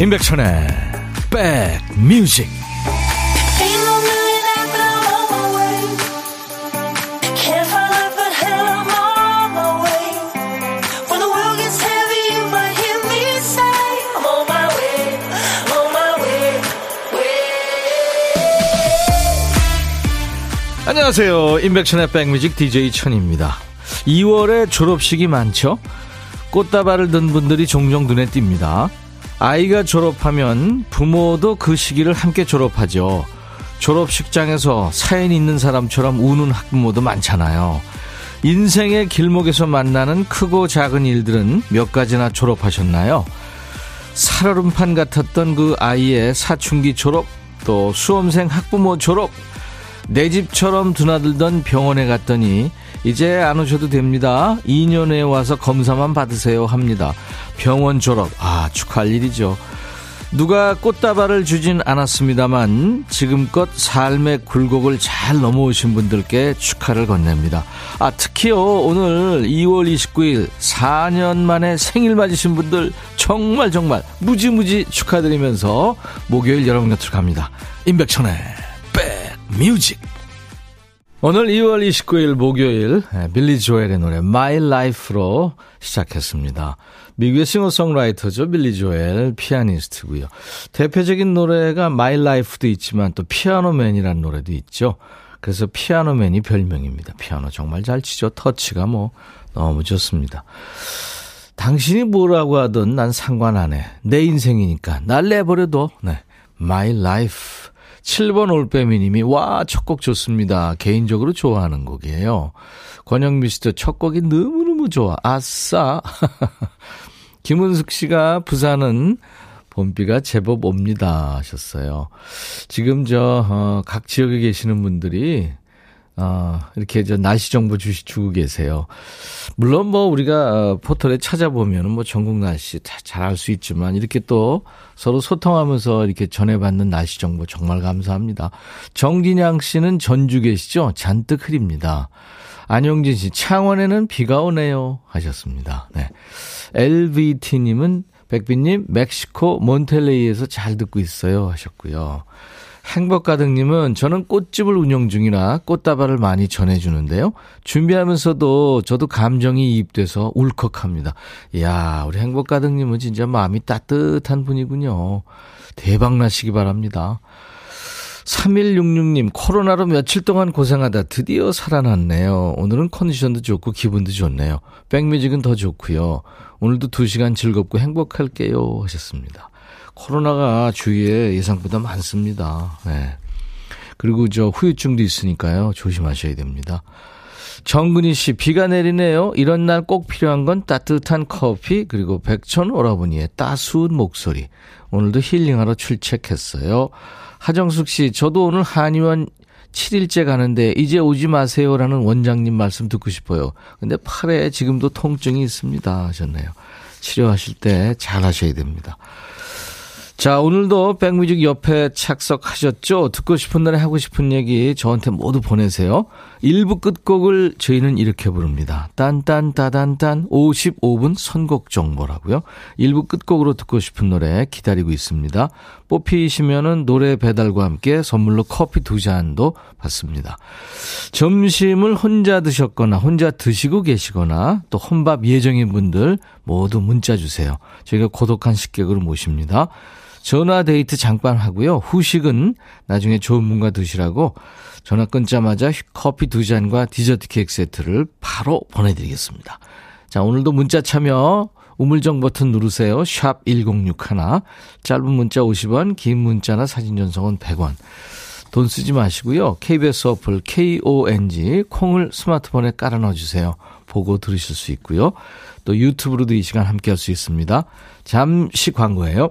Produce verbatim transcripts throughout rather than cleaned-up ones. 인백천의 백뮤직. 안녕하세요. 인백천의 백뮤직 디제이 천입니다. 이월에 졸업식이 많죠? 꽃다발을 든 분들이 종종 눈에 띕니다. 아이가 졸업하면 부모도 그 시기를 함께 졸업하죠. 졸업식장에서 사연 있는 사람처럼 우는 학부모도 많잖아요. 인생의 길목에서 만나는 크고 작은 일들은 몇 가지나 졸업하셨나요? 살얼음판 같았던 그 아이의 사춘기 졸업, 또 수험생 학부모 졸업, 내 집처럼 드나들던 병원에 갔더니 이제 안 오셔도 됩니다. 이 년에 와서 검사만 받으세요 합니다. 병원 졸업, 아 축하할 일이죠. 누가 꽃다발을 주진 않았습니다만 지금껏 삶의 굴곡을 잘 넘어오신 분들께 축하를 건넵니다. 아 특히요, 오늘 이월 이십구일 사 년 만에 생일 맞으신 분들 정말 정말 무지무지 축하드리면서 목요일 여러분 곁으로 갑니다. 임백천의 뮤직. 오늘 이월 이십구일 목요일 빌리 조엘의 노래 My Life로 시작했습니다. 미국의 싱어송라이터죠. 빌리 조엘 피아니스트고요. 대표적인 노래가 My Life도 있지만 또 피아노맨이라는 노래도 있죠. 그래서 피아노맨이 별명입니다. 피아노 정말 잘 치죠. 터치가 뭐 너무 좋습니다. 당신이 뭐라고 하든 난 상관 안 해. 내 인생이니까 날 내버려둬. 네. My Life. 칠 번 올빼미님이 와 첫 곡 좋습니다. 개인적으로 좋아하는 곡이에요. 권영미 씨도 첫 곡이 너무너무 좋아. 아싸. 김은숙 씨가 부산은 봄비가 제법 옵니다 하셨어요. 지금 저 어, 각 지역에 계시는 분들이 어, 이렇게 저 날씨 정보 주시, 주고 계세요. 물론 뭐 우리가 포털에 찾아보면 뭐 전국 날씨 다 잘 알 수 있지만 이렇게 또 서로 소통하면서 이렇게 전해받는 날씨 정보 정말 감사합니다. 정진양 씨는 전주 계시죠? 잔뜩 흐립니다. 안용진 씨, 창원에는 비가 오네요 하셨습니다. 네. 엘비티님은 백빈님 멕시코 몬텔레이에서 잘 듣고 있어요 하셨고요. 행복가득님은 저는 꽃집을 운영 중이라 꽃다발을 많이 전해주는데요. 준비하면서도 저도 감정이 이입돼서 울컥합니다. 이야, 우리 행복가득님은 진짜 마음이 따뜻한 분이군요. 대박나시기 바랍니다. 삼일육육님, 코로나로 며칠 동안 고생하다 드디어 살아났네요. 오늘은 컨디션도 좋고 기분도 좋네요. 백뮤직은 더 좋고요. 오늘도 두 시간 즐겁고 행복할게요 하셨습니다. 코로나가 주위에 예상보다 많습니다. 네. 그리고 저 후유증도 있으니까요. 조심하셔야 됩니다. 정근희 씨, 비가 내리네요. 이런 날 꼭 필요한 건 따뜻한 커피, 그리고 백천 오라버니의 따스운 목소리. 오늘도 힐링하러 출첵했어요. 하정숙 씨, 저도 오늘 한의원 칠 일째 가는데 이제 오지 마세요라는 원장님 말씀 듣고 싶어요. 근데 팔에 지금도 통증이 있습니다 하셨네요. 치료하실 때 잘 하셔야 됩니다. 자, 오늘도 백뮤직 옆에 착석하셨죠? 듣고 싶은 노래, 하고 싶은 얘기 저한테 모두 보내세요. 일 부 끝곡을 저희는 이렇게 부릅니다. 딴딴따단딴 오십오 분 선곡 정보라고요. 일 부 끝곡으로 듣고 싶은 노래 기다리고 있습니다. 뽑히시면은 노래 배달과 함께 선물로 커피 두 잔도 받습니다. 점심을 혼자 드셨거나 혼자 드시고 계시거나 또 혼밥 예정인 분들 모두 문자 주세요. 저희가 고독한 식객으로 모십니다. 전화 데이트 잠깐 하고요. 후식은 나중에 좋은 분과 드시라고 전화 끊자마자 커피 두 잔과 디저트 케이크 세트를 바로 보내드리겠습니다. 자, 오늘도 문자 참여 우물정 버튼 누르세요. 샵 일공육일. 짧은 문자 오십 원, 긴 문자나 사진 전송은 백 원. 돈 쓰지 마시고요. 케이비에스 어플 콩 콩을 스마트폰에 깔아 넣어주세요. 보고 들으실 수 있고요. 또 유튜브로도 이 시간 함께할 수 있습니다. 잠시 광고예요.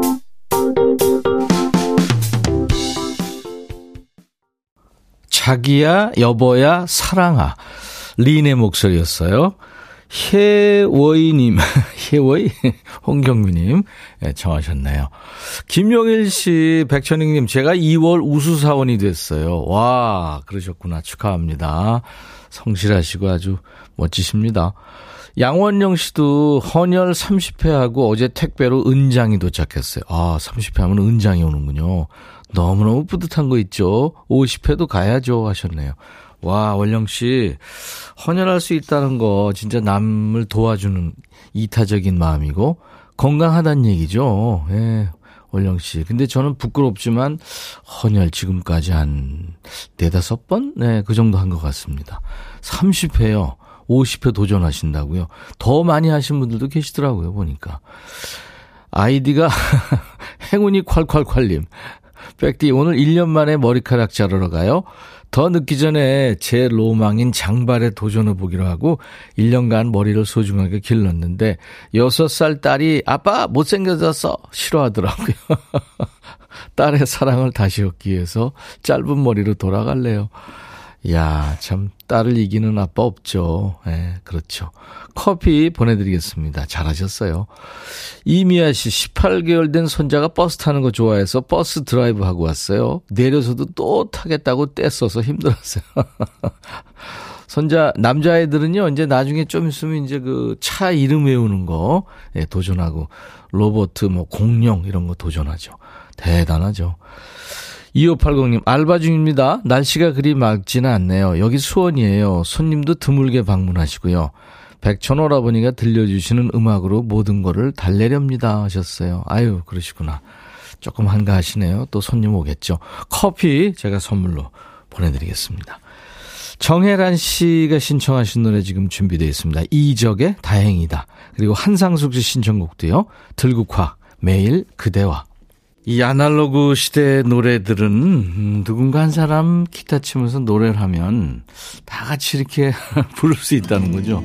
자기야, 여보야, 사랑아. 리인의 목소리였어요. 혜워이님, 혜워이? 홍경미님, 네, 정하셨네요. 김용일씨, 백천익님, 제가 이월 우수사원이 됐어요. 와, 그러셨구나. 축하합니다. 성실하시고 아주 멋지십니다. 양원영씨도 헌혈 삼십 회하고 어제 택배로 은장이 도착했어요. 아, 삼십 회 하면 은장이 오는군요. 너무너무 뿌듯한 거 있죠. 오십 회도 가야죠 하셨네요. 와, 원령씨, 헌혈할 수 있다는 거 진짜 남을 도와주는 이타적인 마음이고 건강하다는 얘기죠. 예, 원령씨. 근데 저는 부끄럽지만 헌혈 지금까지 한 네다섯 번? 네, 그 정도 한 것 같습니다. 삼십 회요. 오십 회 도전하신다고요. 더 많이 하신 분들도 계시더라고요, 보니까. 아이디가 행운이 콸콸콸님. 백디, 오늘 일 년 만에 머리카락 자르러 가요. 더 늦기 전에 제 로망인 장발에 도전해보기로 하고 일 년간 머리를 소중하게 길렀는데 여섯 살 딸이 아빠 못생겨졌어 싫어하더라고요. 딸의 사랑을 다시 얻기 위해서 짧은 머리로 돌아갈래요. 이야, 참 딸을 이기는 아빠 없죠. 네, 그렇죠. 커피 보내드리겠습니다. 잘하셨어요. 이미아 씨, 십팔 개월 된 손자가 버스 타는 거 좋아해서 버스 드라이브 하고 왔어요. 내려서도 또 타겠다고 떼써서 힘들었어요. 손자 남자애들은요, 이제 나중에 좀 있으면 이제 그 차 이름 외우는 거 예, 도전하고 로버트 뭐 공룡 이런 거 도전하죠. 대단하죠. 이오팔공님, 알바 중입니다. 날씨가 그리 맑지는 않네요. 여기 수원이에요. 손님도 드물게 방문하시고요. 백천오라버니가 들려주시는 음악으로 모든 거를 달래렵니다 하셨어요. 아유, 그러시구나. 조금 한가하시네요. 또 손님 오겠죠. 커피 제가 선물로 보내드리겠습니다. 정혜란 씨가 신청하신 노래 지금 준비되어 있습니다. 이적의 다행이다. 그리고 한상숙 씨 신청곡도요. 들국화 매일 그대와. 이 아날로그 시대의 노래들은 누군가 한 사람 기타 치면서 노래를 하면 다 같이 이렇게 부를 수 있다는 거죠.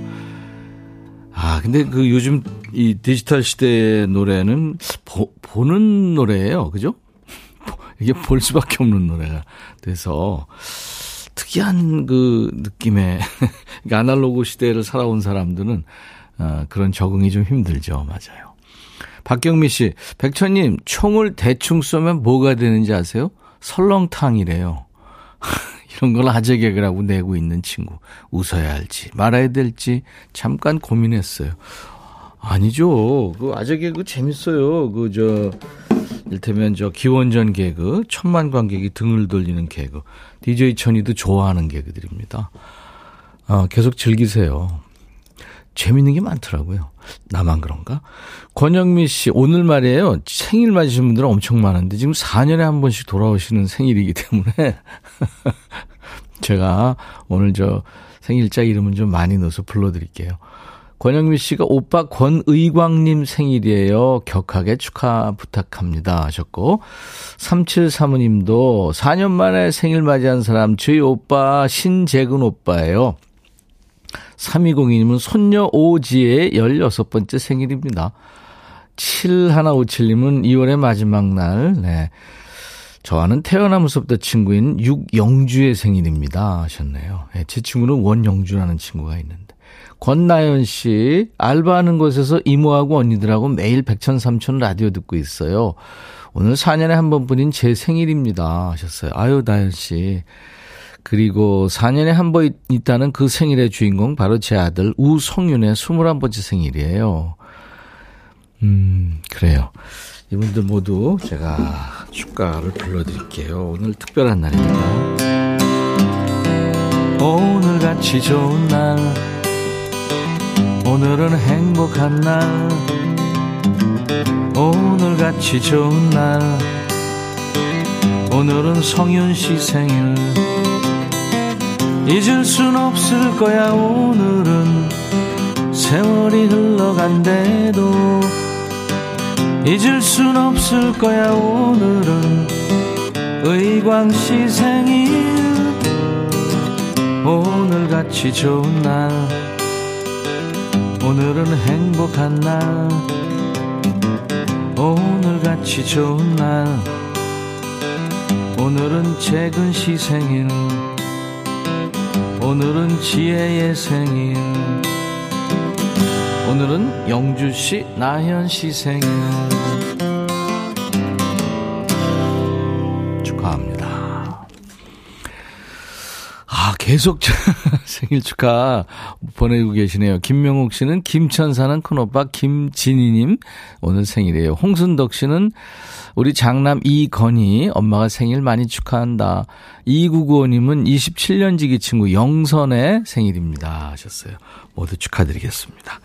아, 근데 그 요즘 이 디지털 시대의 노래는 보, 보는 노래예요. 그죠? 이게 볼 수밖에 없는 노래가 돼서 특이한 그 느낌의 아날로그 시대를 살아온 사람들은 그런 적응이 좀 힘들죠. 맞아요. 박경미 씨, 백천님, 총을 대충 쏘면 뭐가 되는지 아세요? 설렁탕이래요. 이런 걸 아재 개그라고 내고 있는 친구. 웃어야 할지 말아야 될지 잠깐 고민했어요. 아니죠. 그 아재 개그 재밌어요. 그 저 일테면 저 기원전 개그, 천만 관객이 등을 돌리는 개그, 디제이 천이도 좋아하는 개그들입니다. 아, 계속 즐기세요. 재밌는 게 많더라고요. 나만 그런가? 권영미 씨, 오늘 말이에요. 생일 맞으신 분들은 엄청 많은데 지금 사 년에 한 번씩 돌아오시는 생일이기 때문에 제가 오늘 저 생일자 이름은 좀 많이 넣어서 불러드릴게요. 권영미 씨가 오빠 권의광님 생일이에요. 격하게 축하 부탁합니다 하셨고, 삼칠삼오님도 사 년 만에 생일 맞이한 사람 저희 오빠 신재근 오빠예요. 삼이공이님은 손녀 오지의 열여섯 번째 생일입니다. 칠일오칠님은 이월의 마지막 날, 네. 저와는 태어나면서부터 친구인 육영주의 생일입니다 하셨네요. 네, 제 친구는 원영주라는 친구가 있는데. 권나연 씨, 알바하는 곳에서 이모하고 언니들하고 매일 백천삼천 라디오 듣고 있어요. 오늘 사 년에 한 번뿐인 제 생일입니다 하셨어요. 아유, 나연 씨. 그리고 사 년에 한 번 있다는 그 생일의 주인공 바로 제 아들 우성윤의 스물한 번째 생일이에요. 음, 그래요. 이분들 모두 제가 축가를 불러드릴게요. 오늘 특별한 날입니다. 오늘같이 좋은 날, 오늘은 행복한 날, 오늘같이 좋은 날, 오늘은 성윤씨 생일. 잊을 순 없을 거야. 오늘은 세월이 흘러간대도 잊을 순 없을 거야. 오늘은 의광씨 생일. 오늘같이 좋은 날, 오늘은 행복한 날, 오늘같이 좋은 날, 오늘은 재근씨 생일. 오늘은 지혜의 생일, 오늘은 영주씨 나현씨 생일 축하합니다. 아, 계속 생일 축하 보내고 계시네요. 김명옥씨는 김천사는 큰오빠 김진희님 오늘 생일이에요. 홍순덕씨는 우리 장남 이건희 엄마가 생일 많이 축하한다. 이구구오님은 이십칠 년 지기 친구 영선의 생일입니다 하셨어요. 모두 축하드리겠습니다.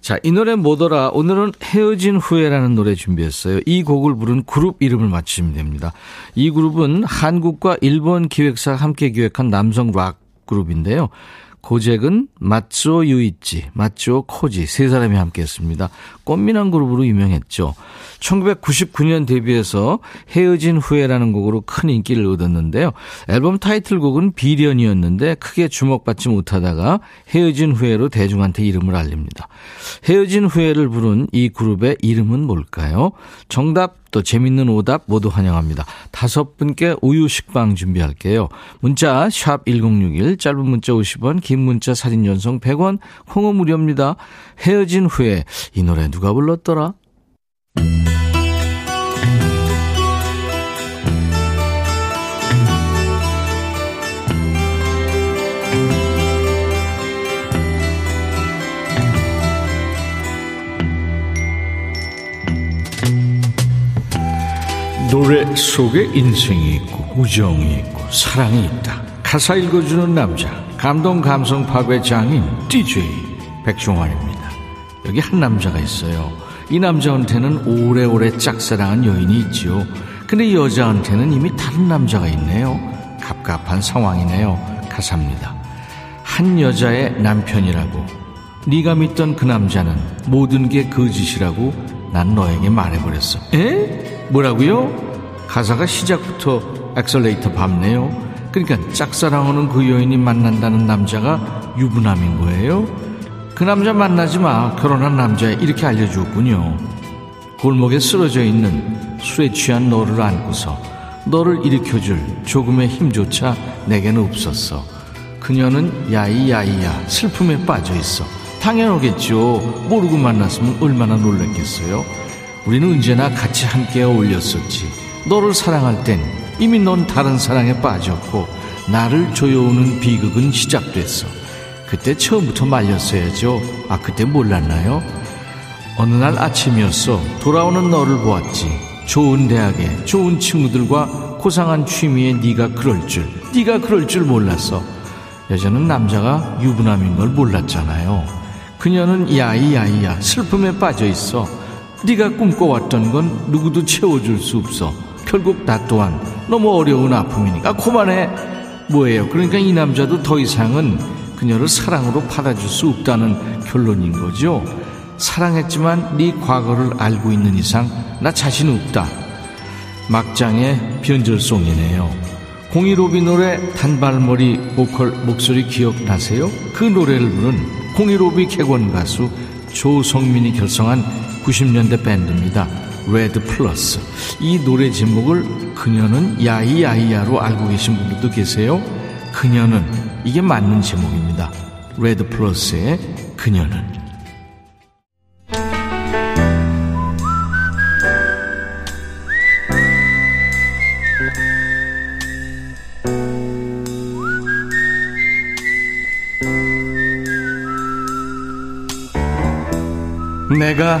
자, 이 노래 뭐더라? 오늘은 헤어진 후에라는 노래 준비했어요. 이 곡을 부른 그룹 이름을 맞추시면 됩니다. 이 그룹은 한국과 일본 기획사가 함께 기획한 남성 락 그룹인데요. 고잭은 마츠오 유이치, 마츠오 코지 세 사람이 함께했습니다. 꽃미남 그룹으로 유명했죠. 천구백구십구 년 데뷔해서 헤어진 후에라는 곡으로 큰 인기를 얻었는데요. 앨범 타이틀곡은 비련이었는데 크게 주목받지 못하다가 헤어진 후에로 대중한테 이름을 알립니다. 헤어진 후에를 부른 이 그룹의 이름은 뭘까요? 정답 또 재밌는 오답 모두 환영합니다. 다섯 분께 우유 식빵 준비할게요. 문자 샵 천육십일, 짧은 문자 오십 원, 긴 문자 사진 연속 백 원, 콩어 무료입니다. 헤어진 후에 이 노래 누가 불렀더라? 노래 속에 인생이 있고 우정이 있고 사랑이 있다. 가사 읽어주는 남자, 감동 감성 파괴 장인 디제이 백종환입니다. 여기 한 남자가 있어요. 이 남자한테는 오래오래 짝사랑한 여인이 있죠. 근데 여자한테는 이미 다른 남자가 있네요. 갑갑한 상황이네요. 가사입니다. 한 여자의 남편이라고, 네가 믿던 그 남자는 모든 게 거짓이라고 난 너에게 말해버렸어. 에? 뭐라고요? 가사가 시작부터 엑셀레이터 밟네요. 그러니까 짝사랑하는 그 여인이 만난다는 남자가 유부남인 거예요. 그 남자 만나지 마, 결혼한 남자에 이렇게 알려주었군요. 골목에 쓰러져 있는 술에 취한 너를 안고서 너를 일으켜줄 조금의 힘조차 내게는 없었어. 그녀는 야이야이야 슬픔에 빠져있어. 당연하겠죠. 모르고 만났으면 얼마나 놀랐겠어요. 우리는 언제나 같이 함께 어울렸었지. 너를 사랑할 땐 이미 넌 다른 사랑에 빠졌고 나를 조여오는 비극은 시작됐어. 그때 처음부터 말렸어야죠. 아, 그때 몰랐나요? 어느 날 아침이었어. 돌아오는 너를 보았지. 좋은 대학에 좋은 친구들과 고상한 취미에 네가 그럴 줄 네가 그럴 줄 몰랐어. 여자는 남자가 유부남인 걸 몰랐잖아요. 그녀는 야이야이야 슬픔에 빠져있어. 네가 꿈꿔왔던 건 누구도 채워줄 수 없어. 결국 나 또한 너무 어려운 아픔이니까 그만해. 뭐예요? 그러니까 이 남자도 더 이상은 그녀를 사랑으로 받아줄 수 없다는 결론인 거죠. 사랑했지만 네 과거를 알고 있는 이상 나 자신 없다. 막장의 변절송이네요. 공일오비 노래 단발머리 보컬 목소리 기억나세요? 그 노래를 부른 공일오비 객원 가수 조성민이 결성한 구십 년대 밴드입니다. Red Plus. 이 노래 제목을 그녀는 야이야이야로 알고 계신 분들도 계세요. 그녀는 이게 맞는 제목입니다. Red Plus의 그녀는. 내가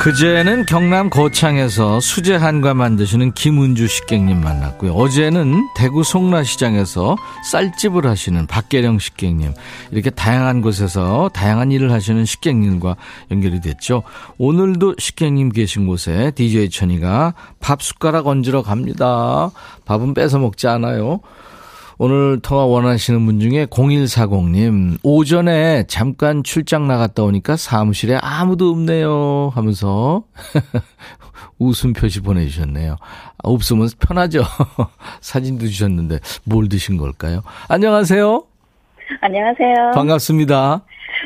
그제는 경남 거창에서 수제 한과 만드시는 김은주 식객님 만났고요. 어제는 대구 송라시장에서 쌀집을 하시는 박계령 식객님. 이렇게 다양한 곳에서 다양한 일을 하시는 식객님과 연결이 됐죠. 오늘도 식객님 계신 곳에 디제이 천이가 밥 숟가락 얹으러 갑니다. 밥은 뺏어 먹지 않아요. 오늘 통화 원하시는 분 중에 공일사공님 오전에 잠깐 출장 나갔다 오니까 사무실에 아무도 없네요 하면서 웃음 표시 보내주셨네요. 없으면 편하죠. 사진도 주셨는데 뭘 드신 걸까요? 안녕하세요. 안녕하세요. 반갑습니다.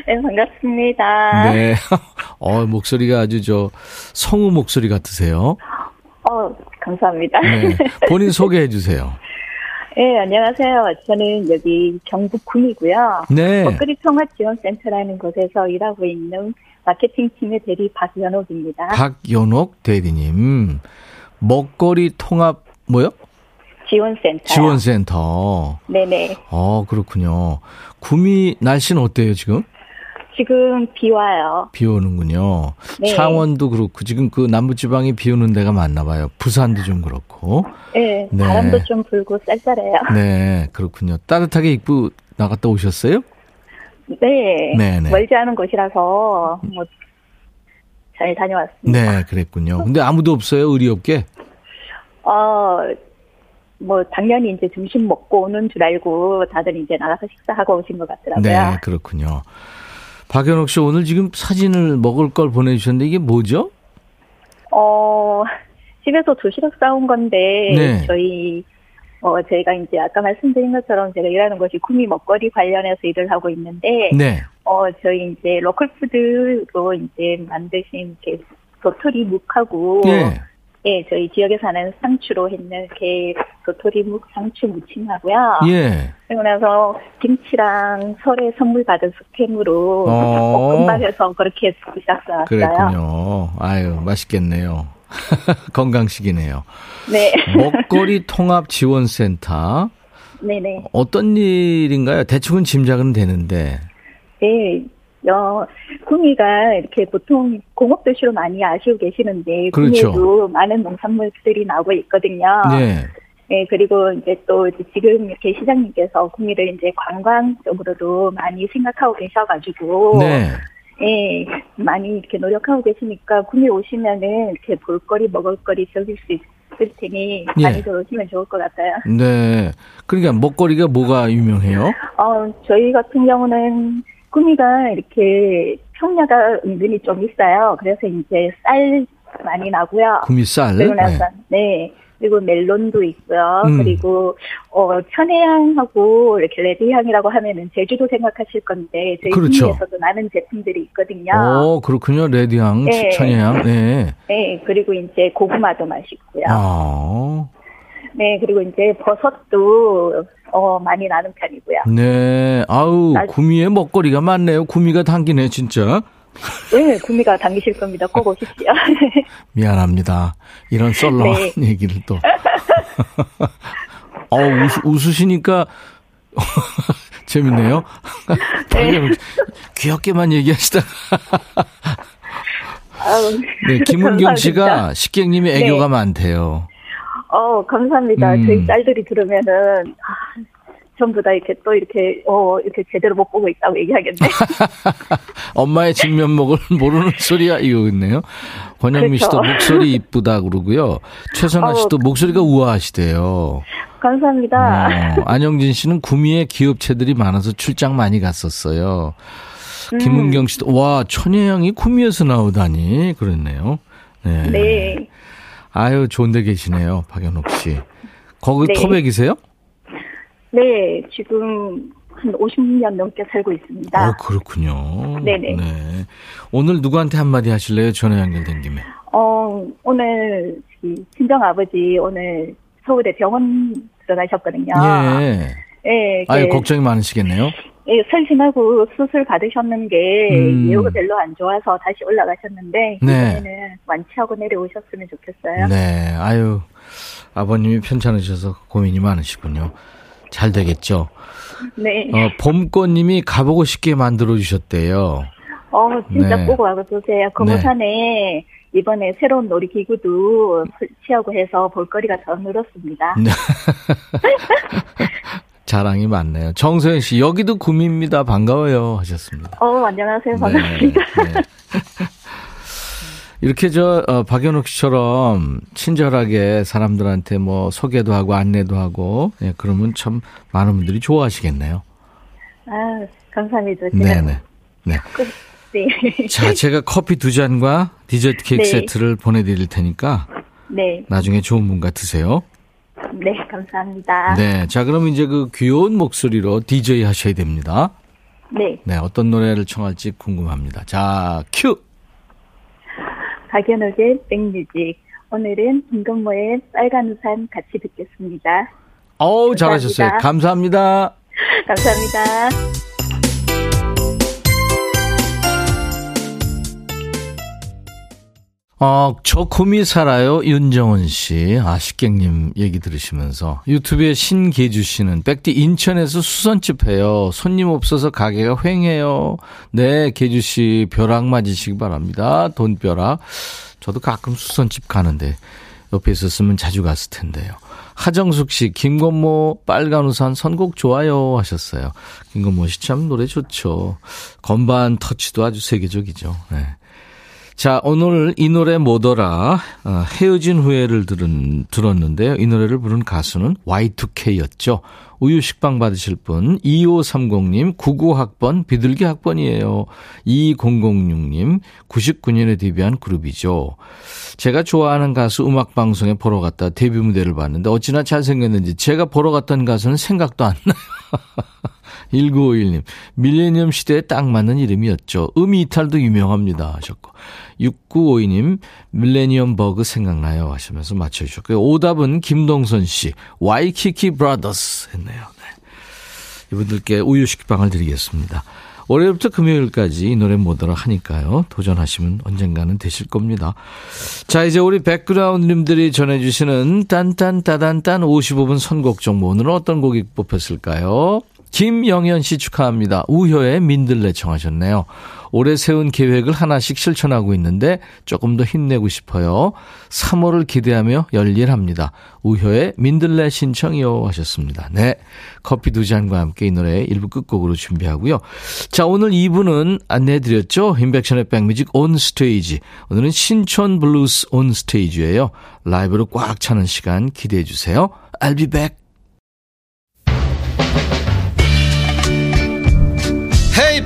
네, 반갑습니다. 네. 어, 목소리가 아주 저 성우 목소리 같으세요. 어, 감사합니다. 네. 본인 소개해 주세요. 네, 안녕하세요. 저는 여기 경북 구미고요. 네. 먹거리 통합지원센터라는 곳에서 일하고 있는 마케팅팀의 대리 박연옥입니다. 박연옥 대리님. 먹거리 통합 뭐요? 지원센터. 지원센터. 네네. 어, 그렇군요. 구미 날씨는 어때요, 지금? 지금 비 와요. 비 오는군요. 네. 창원도 그렇고 지금 그 남부지방이 비 오는 데가 많나 봐요. 부산도 좀 그렇고. 네, 네. 바람도 좀 불고 쌀쌀해요. 네, 그렇군요. 따뜻하게 입고 나갔다 오셨어요? 네. 네네. 멀지 않은 곳이라서 뭐 잘 다녀왔습니다. 네, 그랬군요. 근데 아무도 없어요, 의리없게? 어... 뭐 당연히 이제 점심 먹고 오는 줄 알고 다들 이제 나가서 식사하고 오신 것 같더라고요. 네, 그렇군요. 박연옥 씨 오늘 지금 사진을 먹을 걸 보내주셨는데 이게 뭐죠? 어 집에서 도시락 싸온 건데 네. 저희 어 제가 이제 아까 말씀드린 것처럼 제가 일하는 것이 구미 먹거리 관련해서 일을 하고 있는데 네. 어 저희 이제 로컬푸드로 이제 만드신 이렇게 도토리 묵하고. 네. 예, 저희 지역에 사는 상추로 했는 게 도토리묵 상추 무침하고요. 예. 그리고 나서 김치랑 설에 선물 받은 스팸으로 어~ 볶음밥해서 그렇게 도시락 싸왔어요. 그랬군요. 아유, 맛있겠네요. 건강식이네요. 네. 먹거리 통합 지원센터. 네네. 어떤 일인가요? 대충은 짐작은 되는데. 네. 어, 구미가 이렇게 보통 공업도시로 많이 아시고 계시는데, 그렇죠. 구미에도 많은 농산물들이 나오고 있거든요. 네. 네, 그리고 이제 또 이제 지금 이렇게 시장님께서 구미를 이제 관광 쪽으로도 많이 생각하고 계셔가지고, 네. 네, 많이 이렇게 노력하고 계시니까, 구미 오시면은 이렇게 볼거리, 먹을거리 즐길 수 있을 테니, 네. 많이 들어오시면 좋을 것 같아요. 네. 그러니까 먹거리가 뭐가 유명해요? 어, 저희 같은 경우는, 구미가 이렇게 평야가 은근히 좀 있어요. 그래서 이제 쌀 많이 나고요. 구미 쌀? 네. 네. 그리고 멜론도 있고요. 음. 그리고 어, 천혜향하고 이렇게 레드향이라고 하면은 제주도 생각하실 건데 저희 그렇죠. 구미에서도 많은 제품들이 있거든요. 오, 그렇군요. 레드향, 네. 천혜향. 네. 네. 그리고 이제 고구마도 맛있고요. 아. 네, 그리고 이제 버섯도 어 많이 나는 편이고요. 네, 아우 나... 구미에 먹거리가 많네요. 구미가 당기네 진짜. 네, 구미가 당기실 겁니다. 꼭 오십시오. 미안합니다. 이런 썰렁한 네. 얘기를 또. 어 웃, 웃으시니까 재밌네요. 네. 귀엽게만 얘기하시다가. 네, 김은경 씨가 식객님이 애교가 네. 많대요. 어 감사합니다. 음. 저희 딸들이 들으면은 아, 전부 다 이렇게 또 이렇게 어 이렇게 제대로 못 보고 있다고 얘기하겠네. 엄마의 진면목을 모르는 소리야 이거 있네요. 권영미 그렇죠. 씨도 목소리 이쁘다 그러고요. 최선아 어, 씨도 목소리가 우아하시대요. 감사합니다. 어, 안영진 씨는 구미에 기업체들이 많아서 출장 많이 갔었어요. 음. 김은경 씨도 와 천혜향이 구미에서 나오다니 그랬네요. 네. 네. 아유, 좋은데 계시네요, 박연옥 씨. 거기 네. 토백이세요? 네, 지금 한 오십 년 넘게 살고 있습니다. 어, 그렇군요. 네네. 네. 오늘 누구한테 한마디 하실래요, 전화 연결된 김에? 어, 오늘 친정 아버지 오늘 서울에 병원 들어가셨거든요. 예. 네. 아유, 걱정이 많으시겠네요. 예, 설신하고 수술 받으셨는 게 음. 예후가 별로 안 좋아서 다시 올라가셨는데 이번에는 네. 완치하고 내려오셨으면 좋겠어요. 네, 아유 아버님이 편찮으셔서 고민이 많으시군요. 잘 되겠죠. 네. 어, 봄꽃님이 가보고 싶게 만들어 주셨대요. 어, 진짜 네. 꼭 와보세요. 금호산에 네. 이번에 새로운 놀이기구도 설치하고 해서 볼거리가 더 늘었습니다. 자랑이 많네요. 정소연 씨, 여기도 구미입니다. 반가워요. 하셨습니다. 어, 안녕하세요. 반갑습니다. 네, 네. 이렇게 저, 어, 박연옥 씨처럼 친절하게 사람들한테 뭐 소개도 하고 안내도 하고, 예, 그러면 참 많은 분들이 좋아하시겠네요. 아, 감사합니다. 네네. 네. 네. 자, 제가 커피 두 잔과 디저트 케이크 네. 세트를 보내드릴 테니까. 네. 나중에 좋은 분과 드세요. 네, 감사합니다. 네, 자, 그럼 이제 그 귀여운 목소리로 디제이 하셔야 됩니다. 네. 네, 어떤 노래를 청할지 궁금합니다. 자, 큐! 박연옥의 백뮤직. 오늘은 김건모의 빨간 우산 같이 듣겠습니다. 어우, 잘하셨어요. 감사합니다. 감사합니다. 어, 저 곰이 살아요. 윤정은 씨. 아, 식객님 얘기 들으시면서. 유튜브에 신계주 씨는 백디 인천에서 수선집 해요. 손님 없어서 가게가 횡해요. 네, 계주 씨 벼락 맞으시기 바랍니다. 돈벼락. 저도 가끔 수선집 가는데 옆에 있었으면 자주 갔을 텐데요. 하정숙 씨, 김건모 빨간 우산 선곡 좋아요 하셨어요. 김건모 씨 참 노래 좋죠. 건반 터치도 아주 세계적이죠. 네. 자, 오늘 이 노래 뭐더라? 어, 헤어진 후회를 들은, 들었는데요. 이 노래를 부른 가수는 와이투케이였죠. 우유 식빵 받으실 분 이오삼공님 구십구 학번 비둘기 학번이에요. 이공공육님 구십구년에 데뷔한 그룹이죠. 제가 좋아하는 가수 음악방송에 보러 갔다 데뷔 무대를 봤는데 어찌나 잘생겼는지 제가 보러 갔던 가수는 생각도 안 나요. 일구오일님 밀레니엄 시대에 딱 맞는 이름이었죠. 음이 이탈도 유명합니다 하셨고, 육구오이님 밀레니엄 버그 생각나요 하시면서 맞춰주셨고요. 오답은 김동선 씨 와이키키 브라더스 했네요. 네. 이분들께 우유식빵을 드리겠습니다. 월요일부터 금요일까지 이 노래 뭐더라 하니까요. 도전하시면 언젠가는 되실 겁니다. 자, 이제 우리 백그라운드님들이 전해주시는 딴딴따단딴 오십오 분 선곡 정보. 오늘은 어떤 곡이 뽑혔을까요? 김영현 씨 축하합니다. 우효의 민들레 청하셨네요. 올해 세운 계획을 하나씩 실천하고 있는데 조금 더 힘내고 싶어요. 삼월을 기대하며 열일합니다. 우효의 민들레 신청이요 하셨습니다. 네, 커피 두 잔과 함께 이 노래 일부 끝곡으로 준비하고요. 자, 오늘 이 부는 안내해드렸죠. 인백천의 백뮤직 온 스테이지. 오늘은 신촌 블루스 온 스테이지예요. 라이브로 꽉 차는 시간 기대해 주세요. I'll be back. 헤이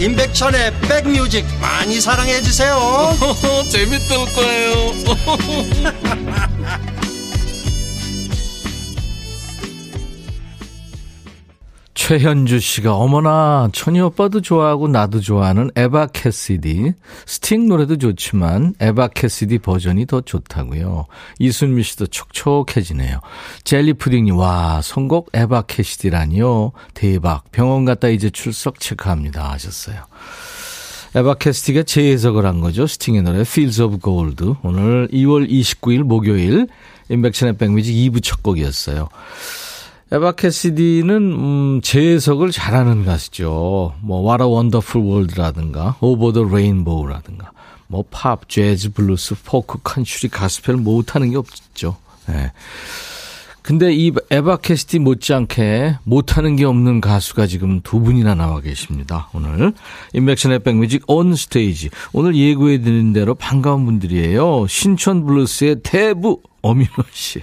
임백천의 백뮤직 많이 사랑해 주세요. 재밌을 거예요. 최현주 씨가 어머나, 천희 오빠도 좋아하고 나도 좋아하는 에바 캐시디. 스팅 노래도 좋지만 에바 캐시디 버전이 더 좋다고요. 이순미 씨도 촉촉해지네요. 젤리 푸딩님, 와, 선곡 에바 캐시디라니요. 대박. 병원 갔다 이제 출석 체크합니다 하셨어요. 에바 캐시디가 재해석을 한 거죠. 스팅의 노래 Fields of Gold. 오늘 이월 이십구일 목요일 인백천의 백뮤직 이 부 첫 곡이었어요. 에바 캐시디는 음, 재해석을 잘하는 가수죠. 뭐 What a Wonderful World라든가 Over the Rainbow라든가 뭐 팝, 재즈, 블루스, 포크, 컨츄리, 가스펠 못하는 게 없죠. 네. 근데 이 에바 캐시디 못지않게 못하는 게 없는 가수가 지금 두 분이나 나와 계십니다. 오늘 인백션의 백뮤직 온 스테이지. 오늘 예고해드린 대로 반가운 분들이에요. 신촌 블루스의 대부 엄인호 씨.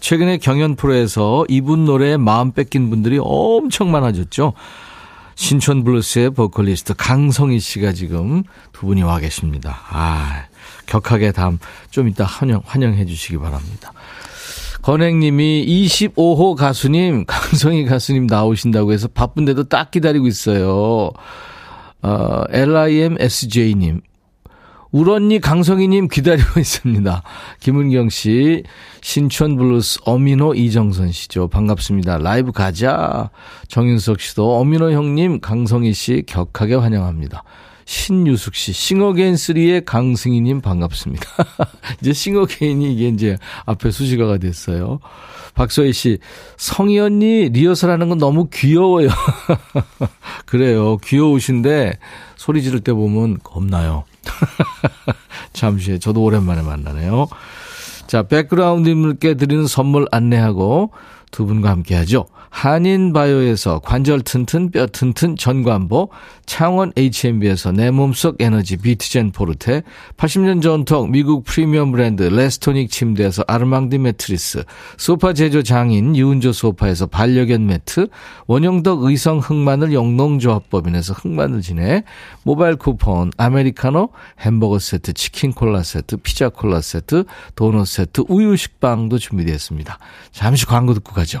최근에 경연 프로에서 이분 노래에 마음 뺏긴 분들이 엄청 많아졌죠. 신촌 블루스의 보컬리스트 강성희 씨가 지금 두 분이 와 계십니다. 아, 격하게 다음 좀 이따 환영, 환영해 주시기 바랍니다. 건행님이 이십오호 가수님, 강성희 가수님 나오신다고 해서 바쁜데도 딱 기다리고 있어요. 어, 림스제이님. 울언니 강성희님 기다리고 있습니다. 김은경 씨, 신촌 블루스 엄인호 이정선 씨죠. 반갑습니다. 라이브 가자. 정윤석 씨도 엄인호 형님, 강성희 씨 격하게 환영합니다. 신유숙 씨, 싱어게인 삼의 강승희님 반갑습니다. 이제 싱어게인이 이게 이제 앞에 수식어가 됐어요. 박소희 씨, 성희 언니 리허설하는 건 너무 귀여워요. 그래요, 귀여우신데 소리 지를 때 보면 겁나요. 잠시 저도 오랜만에 만나네요. 자, 백그라운드님께 드리는 선물 안내하고 두 분과 함께하죠. 한인바이오에서 관절 튼튼 뼈 튼튼 전관보, 창원 에이치엠비에서 내 몸속 에너지 비트젠 포르테, 팔십 년 전통 미국 프리미엄 브랜드 레스토닉 침대에서 아르망디 매트리스, 소파 제조 장인 유은조 소파에서 반려견 매트, 원영덕 의성 흑마늘 영농조합법인에서 흑마늘 진해, 모바일 쿠폰, 아메리카노, 햄버거 세트, 치킨 콜라 세트, 피자 콜라 세트, 도넛 세트, 우유 식빵도 준비되어 있습니다. 잠시 광고 듣고 가죠.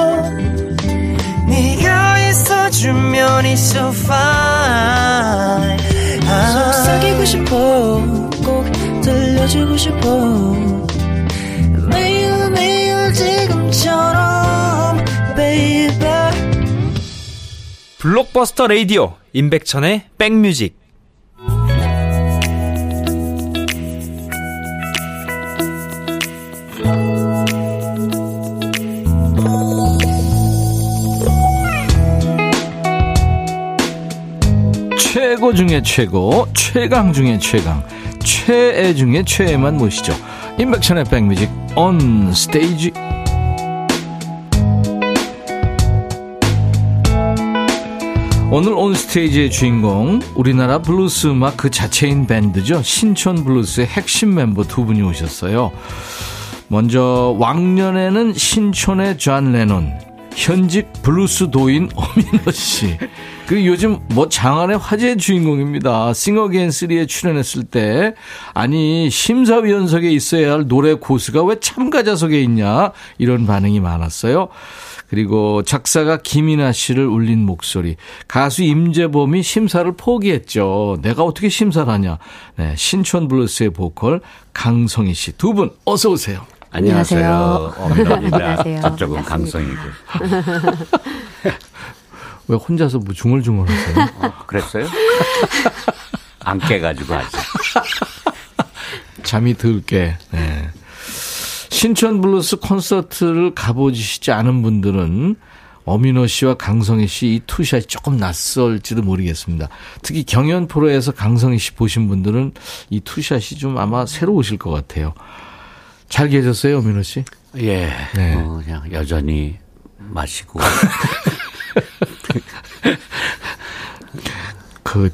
네가 있어주면 it's so fine. 속삭이고 싶어, 꼭 들려주고 싶어, 매일매일 지금처럼 baby. 블록버스터 라디오 임백천의 백뮤직. 최고 중에 최고, 최강 중에 최강, 최애 중에 최애만 모시죠. 인백천의 백뮤직 온 스테이지. 오늘 온 스테이지의 주인공, 우리나라 블루스 음악 그 자체인 밴드죠. 신촌 블루스의 핵심 멤버 두 분이 오셨어요. 먼저 왕년에는 신촌의 존 레논, 현직 블루스 도인 엄인호 씨. 그 요즘 뭐 장안의 화제의 주인공입니다. 싱어게인 삼에 출연했을 때, 아니 심사위원석에 있어야 할 노래 고수가 왜 참가자석에 있냐, 이런 반응이 많았어요. 그리고 작사가 김이나 씨를 울린 목소리, 가수 임재범이 심사를 포기했죠. 내가 어떻게 심사를 하냐. 네, 신촌 블루스의 보컬 강성희 씨 두 분 어서 오세요. 안녕하세요. 안녕하세요. 저쪽은 강성이고. 왜 혼자서 뭐 중얼중얼 하세요? 어, 그랬어요? 안 깨가지고 하죠. 잠이 들 깨. 네. 신촌 블루스 콘서트를 가보시지 않은 분들은 엄인호 씨와 강성희 씨 이 투샷이 조금 낯설지도 모르겠습니다. 특히 경연 프로에서 강성희 씨 보신 분들은 이 투샷이 좀 아마 새로 오실 것 같아요. 잘 계셨어요, 엄인호 씨? 예. 네. 어, 그냥 여전히 마시고. 그